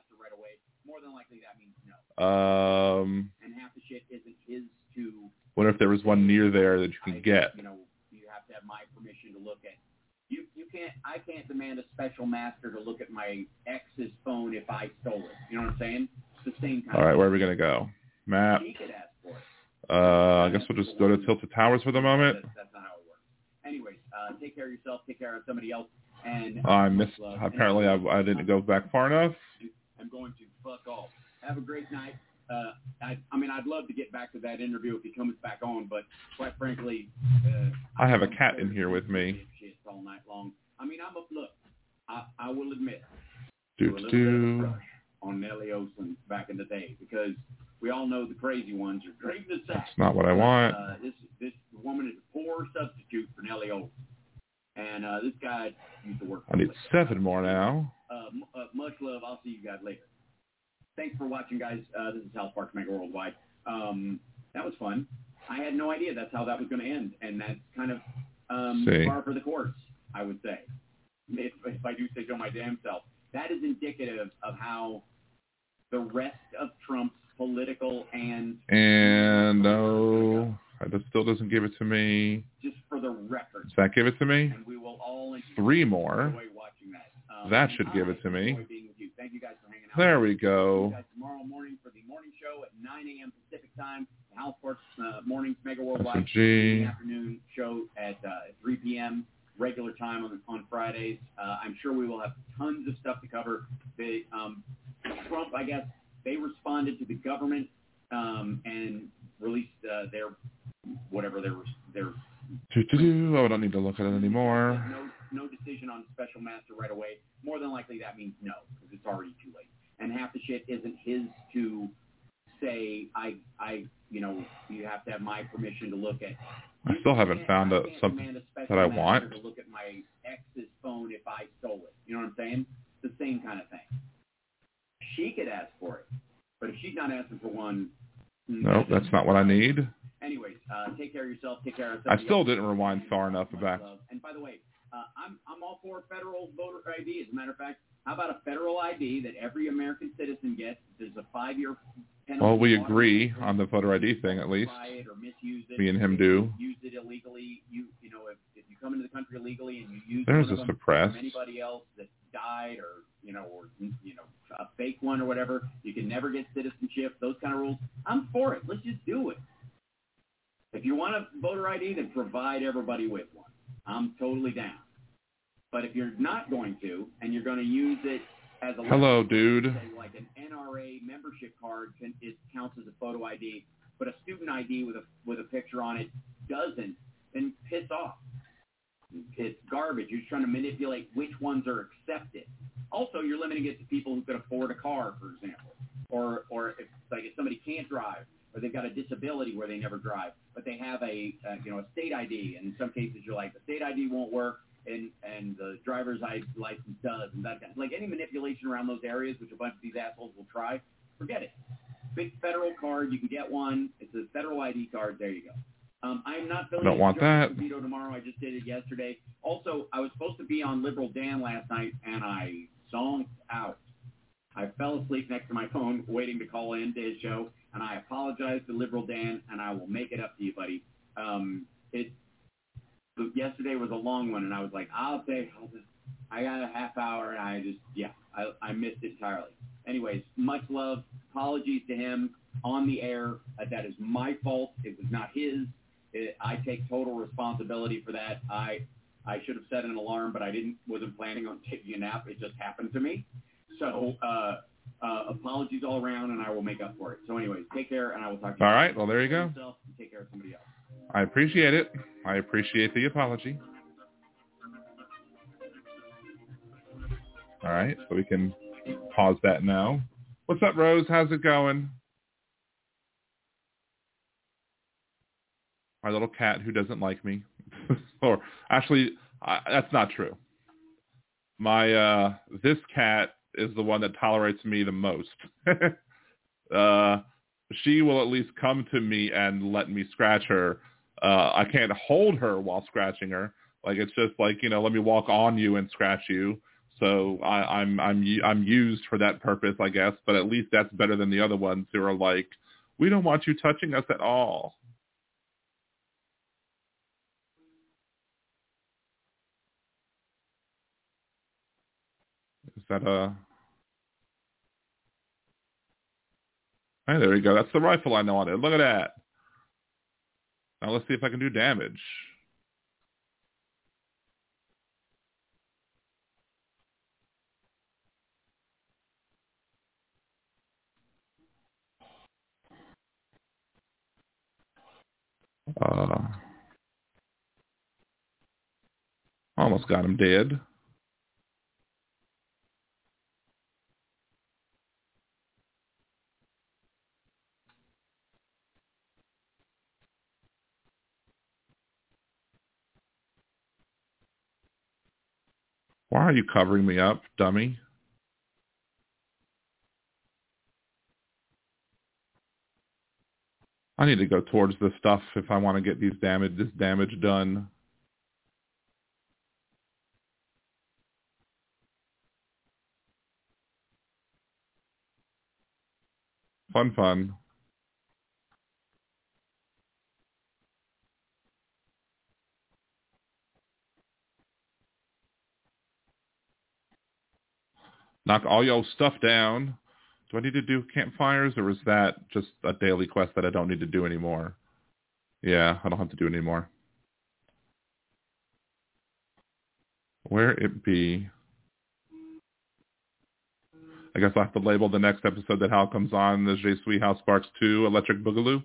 More than likely that means no. And half the shit isn't his to... Wonder if there was one near there that you can get. You know, you have to have my permission to look at. You can't. I can't demand a special master to look at my ex's phone if I stole it. You know what I'm saying? It's the same kind. All right, where are we gonna go? Map. She could ask for it. I guess we'll just go to Tilted Towers for the moment. That's not how it works. Anyways, take care of yourself. Take care of somebody else. And I missed. Apparently, I didn't go back far enough. I'm going to fuck off. Have a great night. I'd love to get back to that interview if he comes back on, but quite frankly, I have a cat in here with me. Shit all night long. I mean, I will admit, on Nellie Olsen back in the day, because we all know the crazy ones are great. That's not what I want. This woman is a poor substitute for Nellie Olsen, and this guy used to work. I need 7 more now. Much love. I'll see you guys later. Thanks for watching, guys. This is Hal Parks, Mega Worldwide. That was fun. I had no idea that's how that was going to end, and that's kind of par for the course, I would say. If I do say so my damn self, that is indicative of how the rest of Trump's political and no, that still doesn't give it to me. Just for the record, does that give it to me? And we will all 3 more. That should give it to me. Thank you guys for hanging out. There we go. See you guys tomorrow morning for the morning show at 9 a.m. Pacific time. The Hal Parks Mornings Mega Worldwide. The afternoon show at 3 p.m. regular time on Fridays. I'm sure we will have tons of stuff to cover. Trump, I guess, they responded to the government and released their. I don't need to look at it anymore. No decision on special master right away. More than likely that means no, because it's already too late. And half the shit isn't his to say, you have to have my permission to look at. I still haven't found something that I want. To look at my ex's phone if I stole it. You know what I'm saying? It's the same kind of thing. She could ask for it, but if she's not asking for one... No, that's not what I need. Anyways, take care of yourself. Take care of yourself. I still didn't rewind far enough back. And by the way... I'm all for federal voter ID. As a matter of fact, how about a federal ID that every American citizen gets? There's a 5-year penalty. Well, we agree on the voter ID thing, at least. Or misuse it. Me and him do. Use it illegally. You know, if you come into the country illegally and you use there's one a suppress. Anybody else that died or a fake one or whatever, you can never get citizenship. Those kind of rules. I'm for it. Let's just do it. If you want a voter ID, then provide everybody with one. I'm totally down. But if you're not going to, and you're going to use it as a... Hello, dude. Like an NRA membership card it counts as a photo ID, but a student ID with a picture on it doesn't, then piss off. It's garbage. You're just trying to manipulate which ones are accepted. Also, you're limiting it to people who can afford a car, for example. Or if somebody can't drive, or they've got a disability where they never drive, but they have a state ID, and in some cases you're like, the state ID won't work, and the driver's license does, and that kind of, like any manipulation around those areas, which a bunch of these assholes will try, forget it. Big federal card, you can get one. It's a federal ID card. There you go. I'm not feeling don't want that. Veto tomorrow. I just did it yesterday. Also, I was supposed to be on Liberal Dan last night, and I zonked out. I fell asleep next to my phone waiting to call in to his show, and I apologize to Liberal Dan, and I will make it up to you, buddy. Yesterday was a long one, and I was like, I got a half hour, and I missed it entirely. Anyways, much love. Apologies to him on the air. That is my fault. It was not his. I take total responsibility for that. I should have set an alarm, but I wasn't planning on taking a nap. It just happened to me. So apologies all around, and I will make up for it. So anyways, take care, and I will talk to you. All right. Well, there you go. Take care of somebody else. I appreciate it. I appreciate the apology. All right. So we can pause that now. What's up, Rose? How's it going? My little cat who doesn't like me. Or actually, that's not true. My this cat is the one that tolerates me the most. She will at least come to me and let me scratch her. I can't hold her while scratching her. Like, it's just like, let me walk on you and scratch you. So I'm used for that purpose, I guess. But at least that's better than the other ones who are like, we don't want you touching us at all. Is that a... Hey, there we go. That's the rifle I know on it. Look at that. Now let's see if I can do damage. Almost got him dead. Why are you covering me up, dummy? I need to go towards this stuff if I want to get this damage done. Fun. Knock all your stuff down. Do I need to do campfires, or is that just a daily quest that I don't need to do anymore? Yeah, I don't have to do anymore. Where it be? I guess I'll have to label the next episode that Hal comes on the Je Suis Hal Sparks 2 Electric Boogaloo.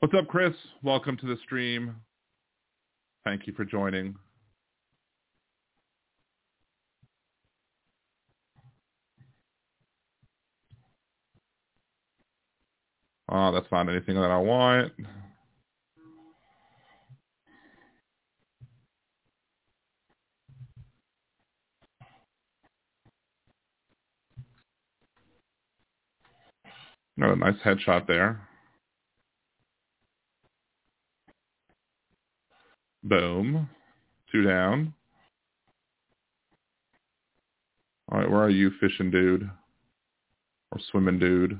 What's up, Chris? Welcome to the stream. Thank you for joining. Oh, that's not anything that I want. Got a nice headshot there. Boom. 2 down. All right, where are you, fishing dude? Or swimming dude?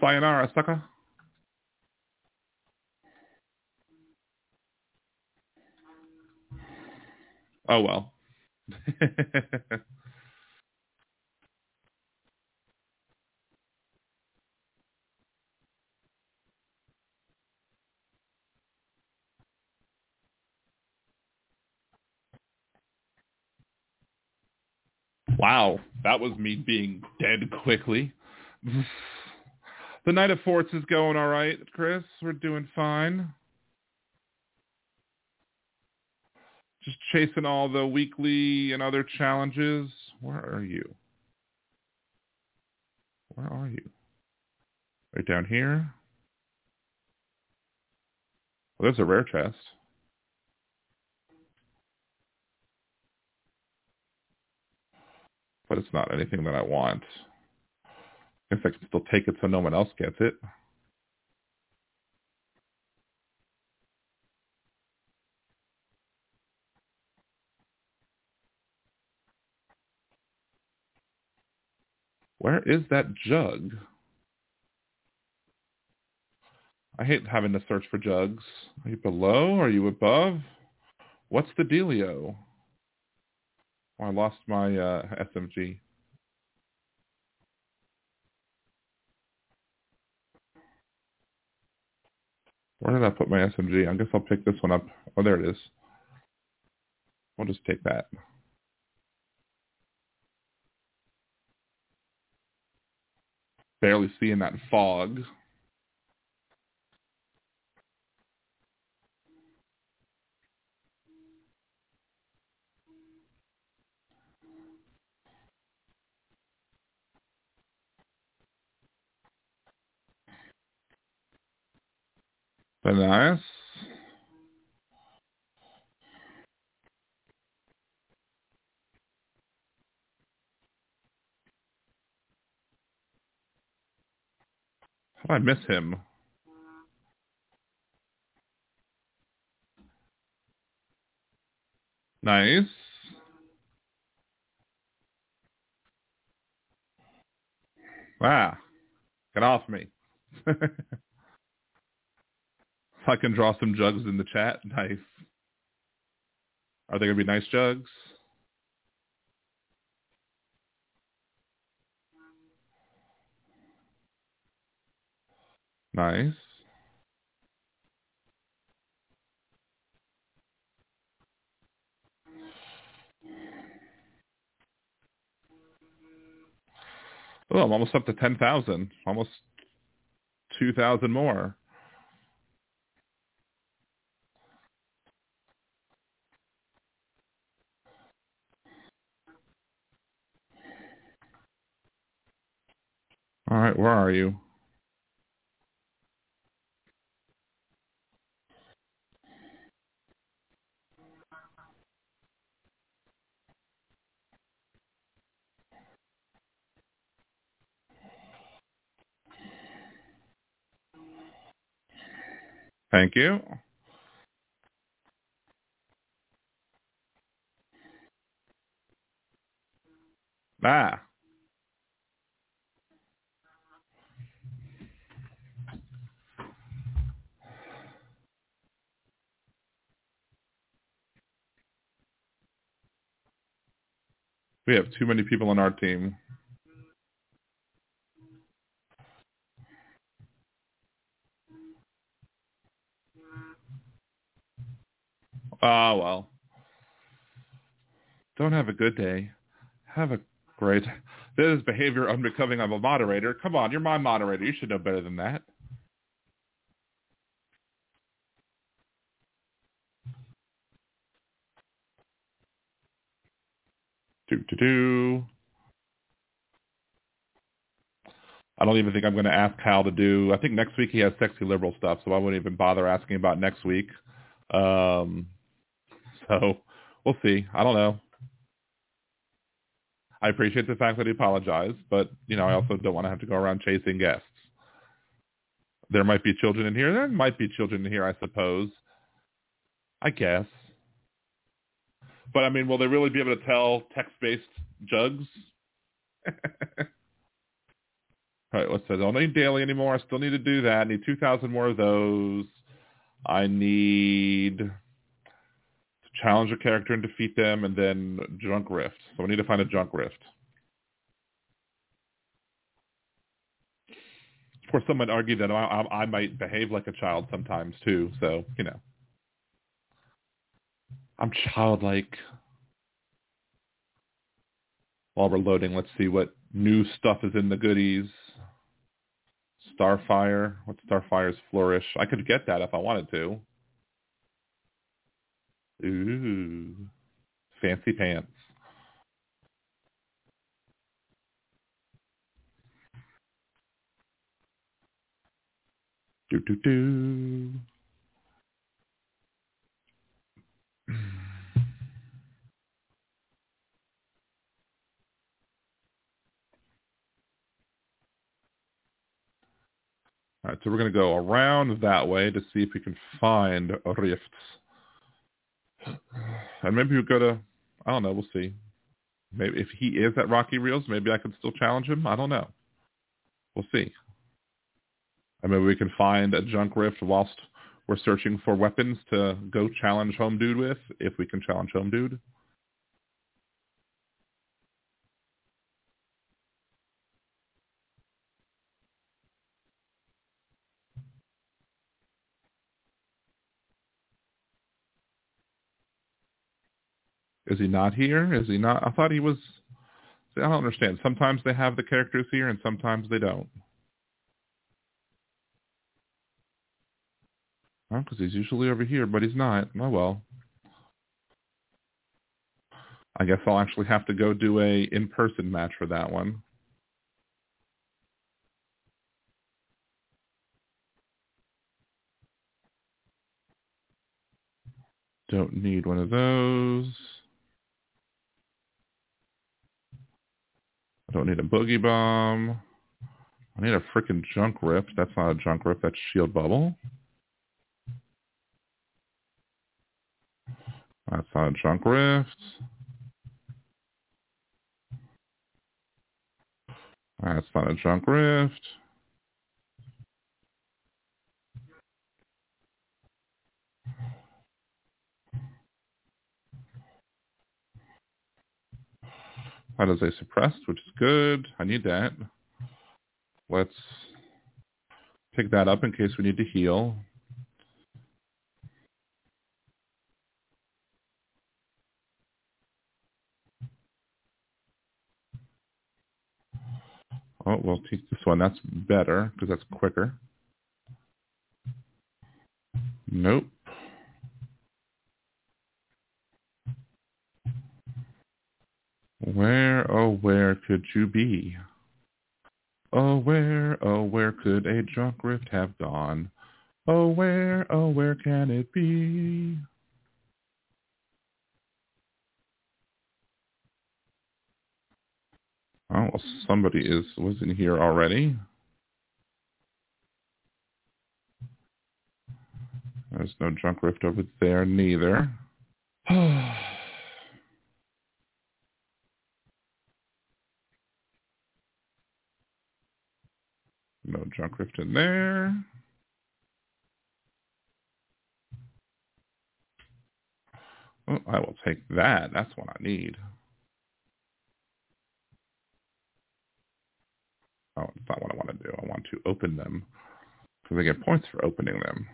Sayonara, sucker. Oh, well. Wow, that was me being dead quickly. The Night of Forts is going all right, Chris. We're doing fine. Just chasing all the weekly and other challenges. Where are you? Where are you? Right down here. Well, there's a rare chest. But it's not anything that I want. I guess I can still take it so no one else gets it. Where is that jug? I hate having to search for jugs. Are you below? Are you above? What's the dealio? Oh, I lost my SMG. Where did I put my SMG? I guess I'll pick this one up. Oh, there it is. I'll just take that. Barely seeing that fog. But nice. How did I miss him? Nice. Wow. Get off me. I can draw some jugs in the chat. Nice. Are they going to be nice jugs? Nice. Oh, I'm almost up to 10,000. Almost 2,000 more. All right, where are you? Thank you. Ah. We have too many people on our team. Ah, well. Don't have a good day. Have a great... This is behavior unbecoming of a moderator. Come on, you're my moderator. You should know better than that. I don't even think I'm going to ask Hal to do. I think next week he has sexy liberal stuff, so I wouldn't even bother asking about next week. So we'll see. I don't know. I appreciate the fact that he apologized, but you know, I also don't want to have to go around chasing guests. There might be children in here. There might be children in here, I suppose. I guess. But, I mean, will they really be able to tell text-based jugs? All right, let's say I don't need daily anymore. I still need to do that. I need 2,000 more of those. I need to challenge a character and defeat them, and then junk rift. So we need to find a junk rift. Of course, some might argue that I might behave like a child sometimes too. So, you know, I'm childlike. While we're loading, let's see what new stuff is in the goodies. Starfire. What's Starfire's flourish? I could get that if I wanted to. Ooh, fancy pants. Do-do-do. All right, so we're going to go around that way to see if we can find rifts. And maybe we'll go to, I don't know, we'll see. Maybe if he is at Rocky Reels, maybe I can still challenge him. I don't know. We'll see. And maybe we can find a junk rift whilst we're searching for weapons to go challenge Home Dude with, if we can challenge Home Dude. Is he not here? Is he not? I thought he was. I don't understand. Sometimes they have the characters here and sometimes they don't. Well, because he's usually over here, but he's not. Oh, well. I guess I'll actually have to go do a in-person match for that one. Don't need one of those. I don't need a boogie bomb. I need a freaking junk rip. That's not a junk rip. That's shield bubble. That's not a junk rift. That's not a junk rift. That is a suppressed, which is good. I need that. Let's pick that up in case we need to heal. Oh, we'll take this one. That's better because that's quicker. Nope. Where, oh, where could you be? Oh, where could a junk rift have gone? Oh, where can it be? Oh, well, somebody was in here already. There's no junk rift over there, neither. No junk rift in there. Oh, I will take that. That's what I need. Oh, it's not what I want to do. I want to open them because I get points for opening them.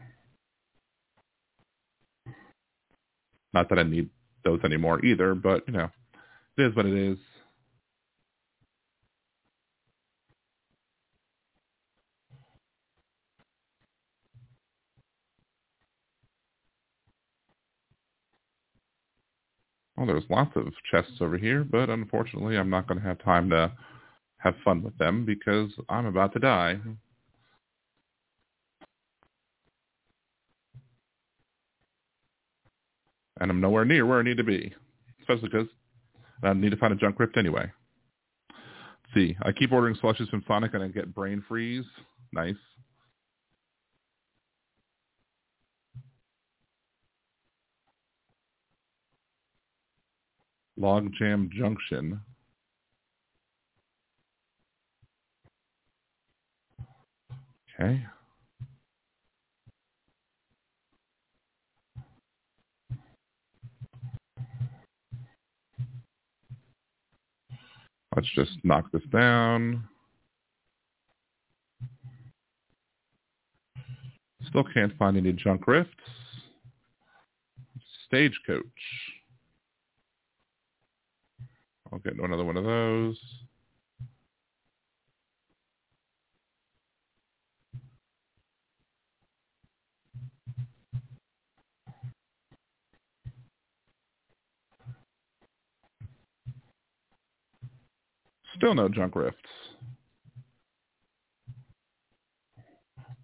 Not that I need those anymore either, but, you know, it is what it is. Well, there's lots of chests over here, but unfortunately I'm not going to have time to have fun with them because I'm about to die. And I'm nowhere near where I need to be, especially because I need to find a junk rift anyway. Let's see, I keep ordering slushes from Sonic and I get brain freeze. Nice. Logjam Junction. Okay. Let's just knock this down. Still can't find any junk rifts. Stagecoach. I'll get another one of those. Still no junk rifts.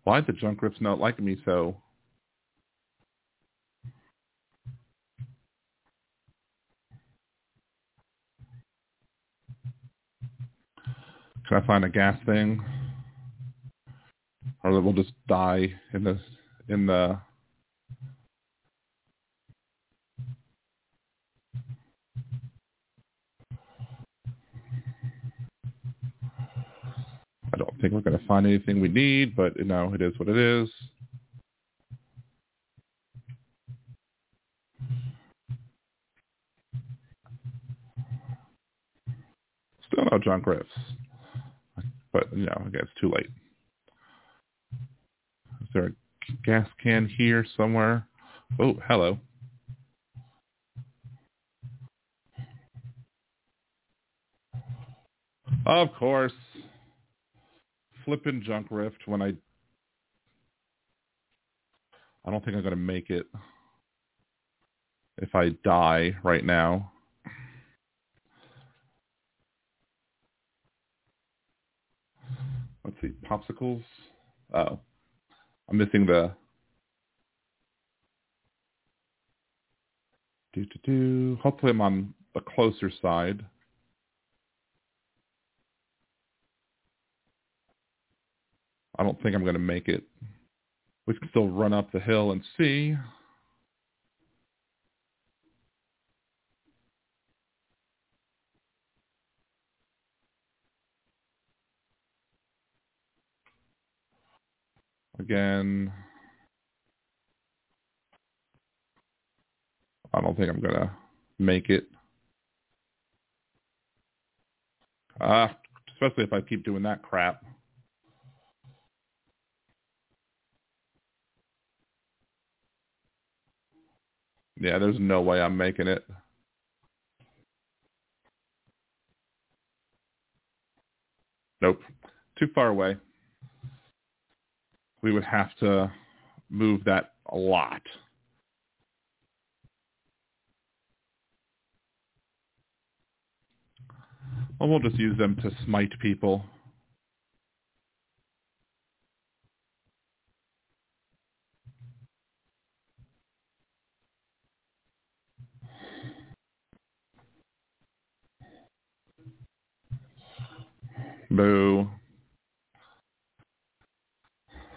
Why the junk rifts not like me so? Can I find a gas thing? Or we'll just die in the I don't think we're going to find anything we need, but, you know, it is what it is. Still no junk riffs. But, you know, I guess it's too late. Is there a gas can here somewhere? Oh, hello. Of course. Flippin' junk rift when I don't think I'm gonna make it if I die right now. Let's see, popsicles. Oh, I'm missing the do. Hopefully I'm on the closer side. I don't think I'm going to make it. We can still run up the hill and see. Again, I don't think I'm going to make it. Especially if I keep doing that crap. Yeah, there's no way I'm making it. Nope. Too far away. We would have to move that a lot. Well, we'll just use them to smite people. Boo.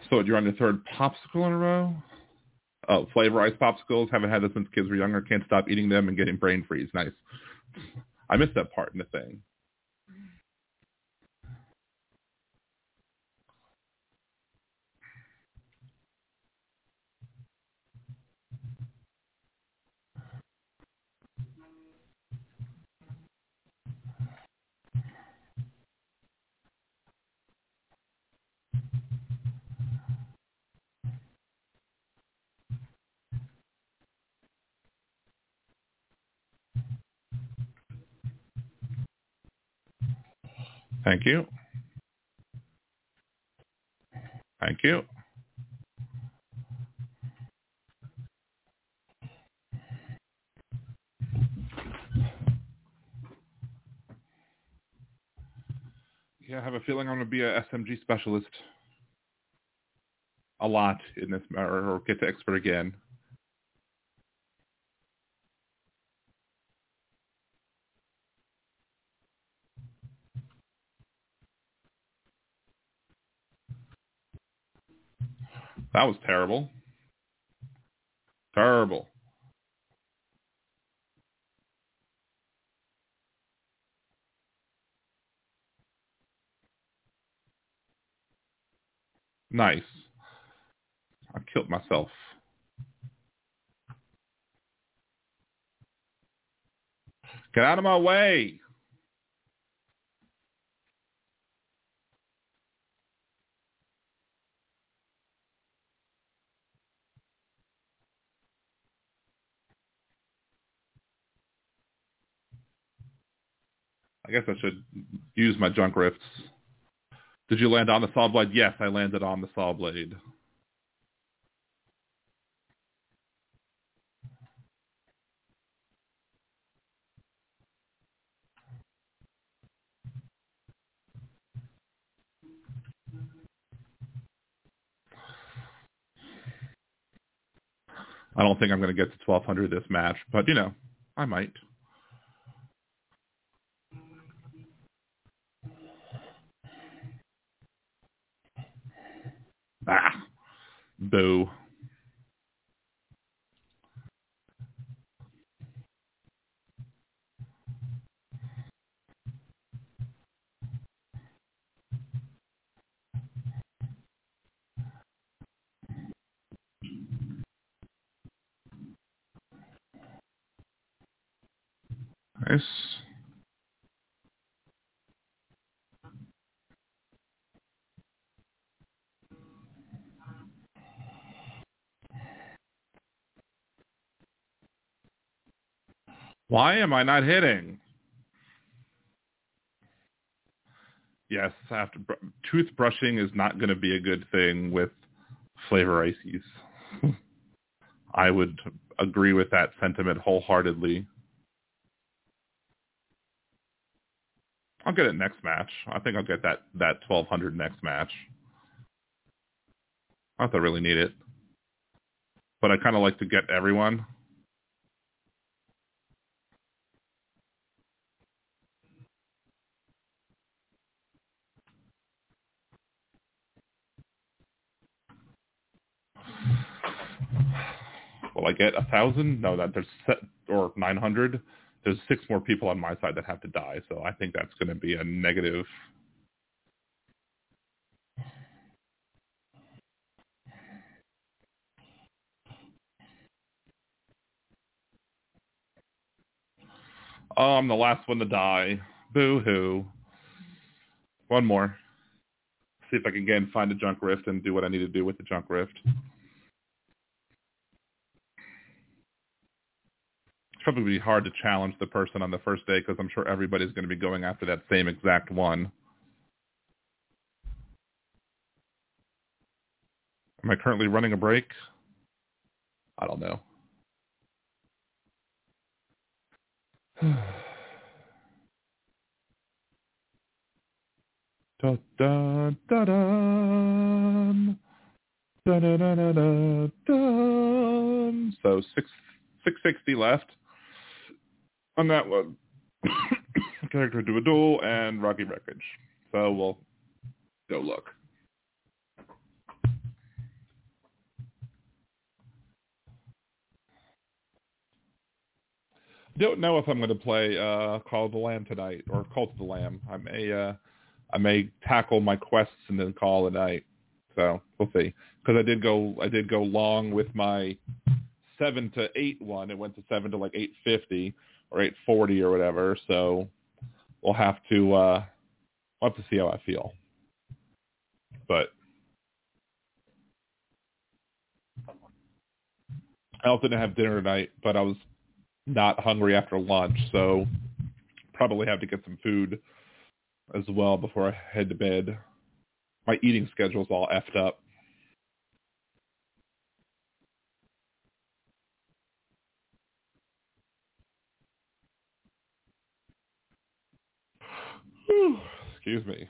So you're on your third popsicle in a row? Oh, flavorized popsicles. Haven't had this since kids were younger. Can't stop eating them and getting brain freeze. Nice. I missed that part in the thing. Thank you. Thank you. Yeah, I have a feeling I'm going to be a SMG specialist a lot in this matter, or get to expert again. That was terrible. Terrible. Nice. I killed myself. Get out of my way. I guess I should use my junk riffs. Did you land on the saw blade? Yes, I landed on the saw blade. I don't think I'm going to get to 1,200 this match, but, you know, I might. Ah, boo. Nice. Why am I not hitting? Yes, after toothbrushing is not going to be a good thing with flavor ices. I would agree with that sentiment wholeheartedly. I'll get it next match. I think I'll get that 1,200 next match. Not that I really need it. But I kind of like to get everyone. Will I get 1,000? No, there's or 900. There's 6 more people on my side that have to die, so I think that's going to be a negative. Oh, I'm the last one to die. Boo-hoo. One more. See if I can again find a junk rift and do what I need to do with the junk rift. Probably be hard to challenge the person on the first day because I'm sure everybody's going to be going after that same exact one. Am I currently running a break? I don't know. Da da da da da da da da da da. So 660 left. On that one, character to a duel and Rocky Wreckage. So we'll go look. Don't know if I'm going to play Call of the Lamb tonight or Cult of the Lamb. I may tackle my quests and then call it a night. So we'll see. Because I did go long with my 7 to 8 one. It went to 7 to like 850. Or 840 or whatever, so we'll have to see how I feel. But I also didn't have dinner tonight, but I was not hungry after lunch, so probably have to get some food as well before I head to bed. My eating schedule's all effed up. Excuse me.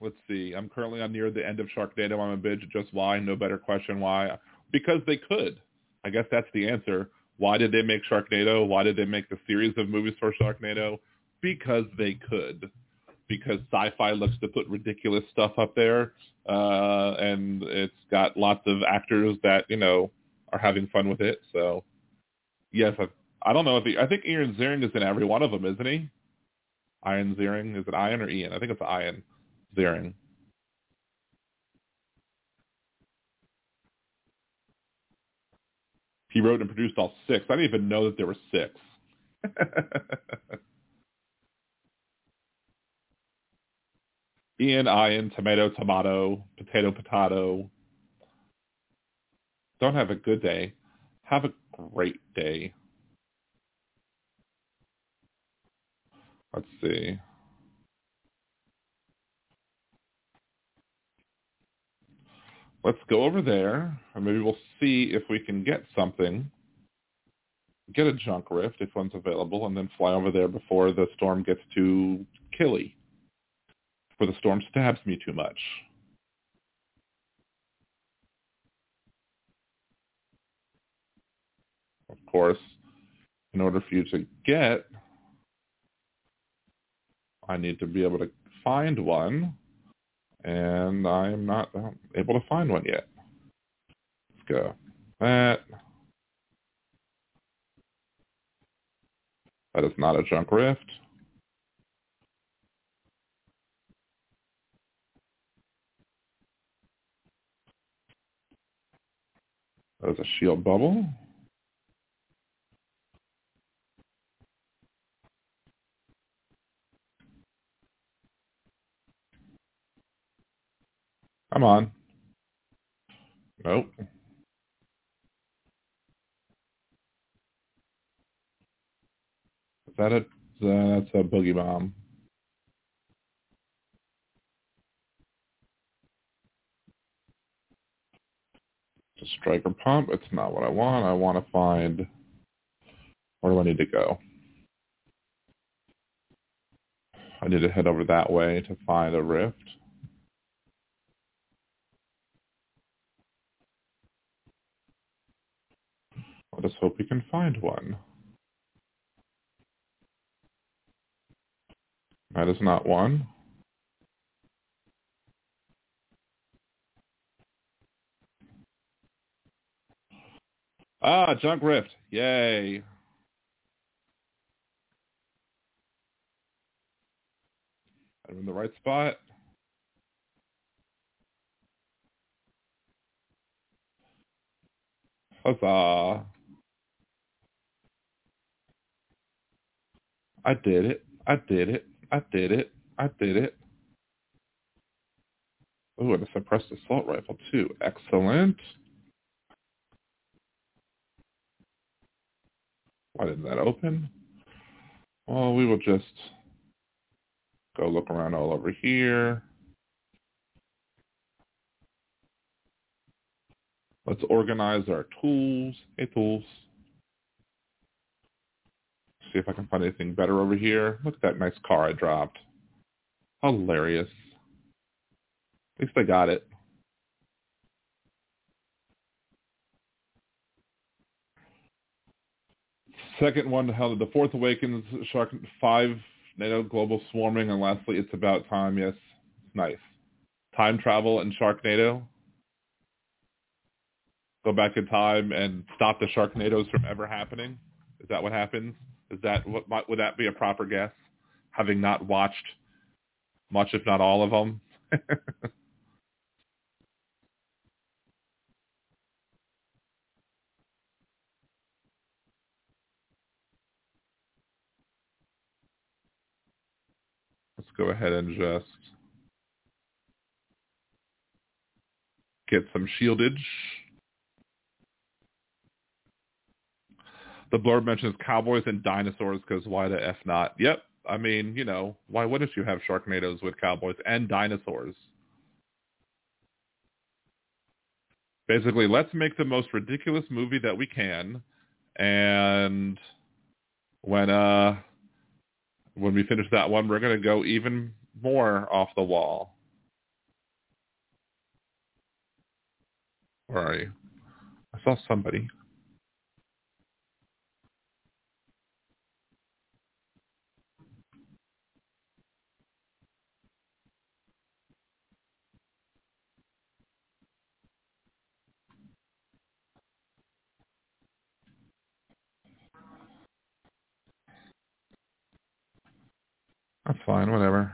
Let's see. I'm currently on near the end of Sharknado. I'm a bitch. Just why? No better question. Why? Because they could. I guess that's the answer. Why did they make Sharknado? Why did they make the series of movies for Sharknado? Because they could. Because sci-fi looks to put ridiculous stuff up there. And it's got lots of actors that, you know, are having fun with it. So, yes, I don't know. I think Ian Ziering is in every one of them, isn't he? Ian Ziering. Is it Ian or Ian? I think it's Ian Ziering. He wrote and produced all 6. I didn't even know that there were 6. Ian, tomato, tomato, potato, potato. Don't have a good day. Have a great day. Let's see. let's go over there, and maybe we'll see if we can get something, get a junk rift if one's available, and then fly over there before the storm gets too killy, before the storm stabs me too much. Of course, in order for you to get, I need to be able to find one, and I'm not able to find one yet. Let's go. That is not a junk rift. That is a shield bubble. Come on. Nope. Is that a, that's a boogie bomb. It's a striker pump. It's not what I want. I want to find, where do I need to go? I need to head over that way to find a rift. Let us hope we can find one. That is not one. Ah, junk rift. Yay. I'm in the right spot. Huzzah. I did it. I did it. I did it. I did it. Oh, and a suppressed assault rifle, too. Excellent. Why didn't that open? Well, we will just go look around all over here. Let's organize our tools. Hey, tools. See if I can find anything better over here. Look at that nice car I dropped. Hilarious. At least I got it. Second one to Hell, the Fourth Awakens, Sharknado, global swarming, and lastly, It's About Time. Yes, nice. Time travel and Sharknado. Go back in time and stop the Sharknados from ever happening. Is that what happens? Is that what would that be a proper guess? Having not watched much, if not all of them. Let's go ahead and just get some shieldage. The blurb mentions cowboys and dinosaurs, because why the F not? Yep. I mean, you know, why wouldn't you have Sharknadoes with cowboys and dinosaurs? Basically, let's make the most ridiculous movie that we can. And when we finish that one, we're going to go even more off the wall. Where are you? I saw somebody. That's fine, whatever.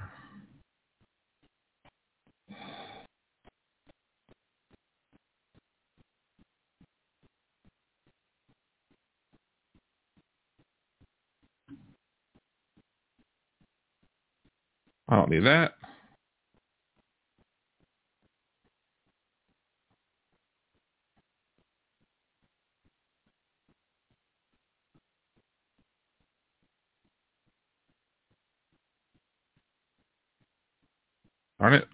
I don't need that. Darn it.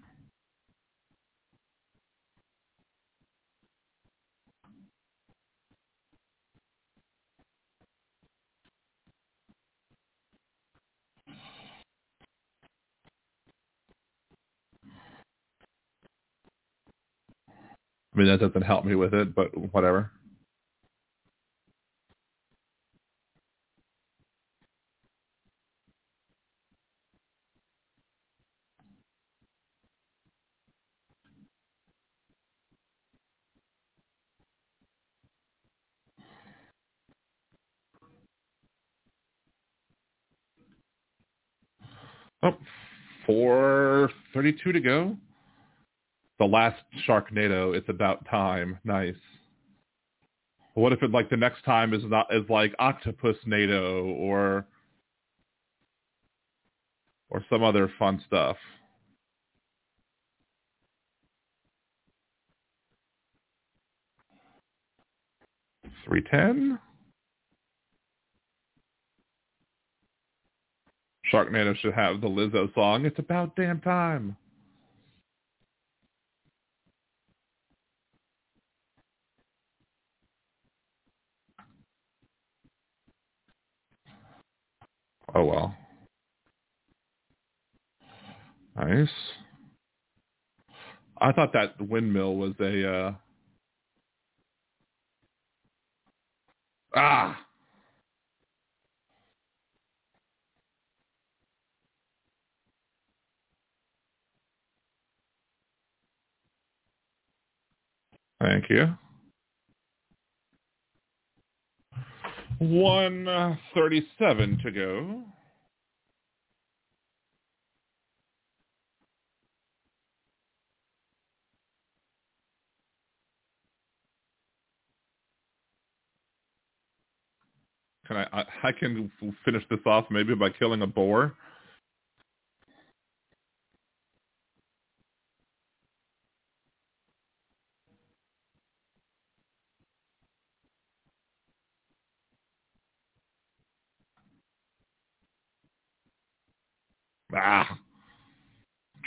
I mean, that doesn't help me with it, but whatever. Oh, 4:32 to go. The last Sharknado. It's about time. Nice. What if it like the next time is like Octopus NATO or some other fun stuff? $3.10. Sharknado should have the Lizzo song. It's about damn time. Oh, well. Nice. I thought that windmill was a... Thank you. 1:37 to go. Can I can finish this off maybe by killing a boar?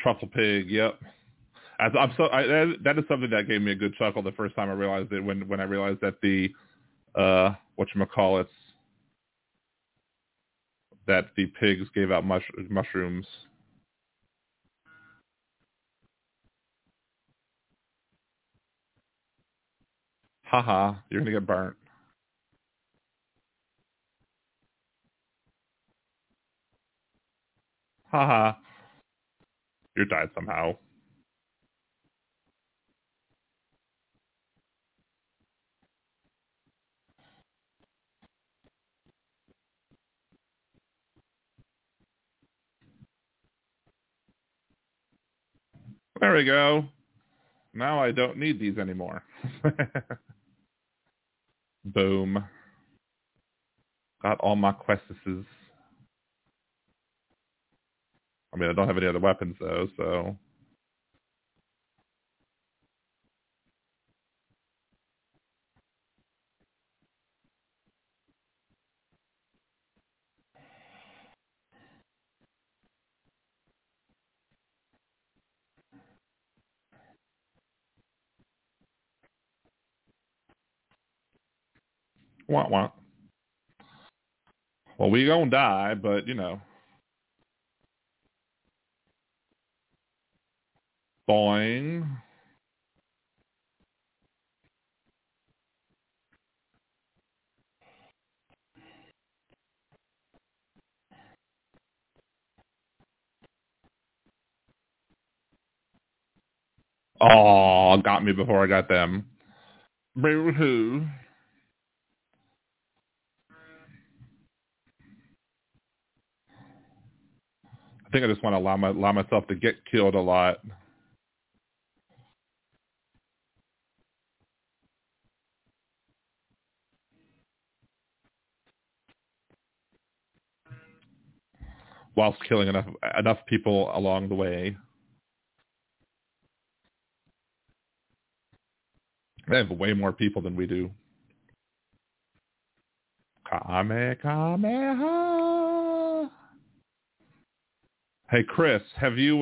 Truffle pig, yep. That is something that gave me a good chuckle the first time I realized it. When I realized that that the pigs gave out mushrooms. Haha, you're gonna get burnt. Haha. You died somehow. There we go. Now I don't need these anymore. Boom. Got all my quests. I mean, I don't have any other weapons, though, so... Wah-wah. Well, we gonna die, but, you know... Boing. Oh, got me before I got them. Boo-hoo. I think I just want to allow myself to get killed a lot. Whilst killing enough people along the way. They have way more people than we do. Kamehameha. Hey Chris, have you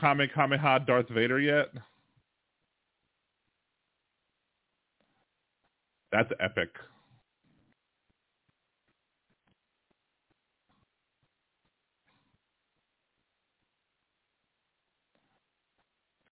Kamehameha Darth Vader yet? That's epic.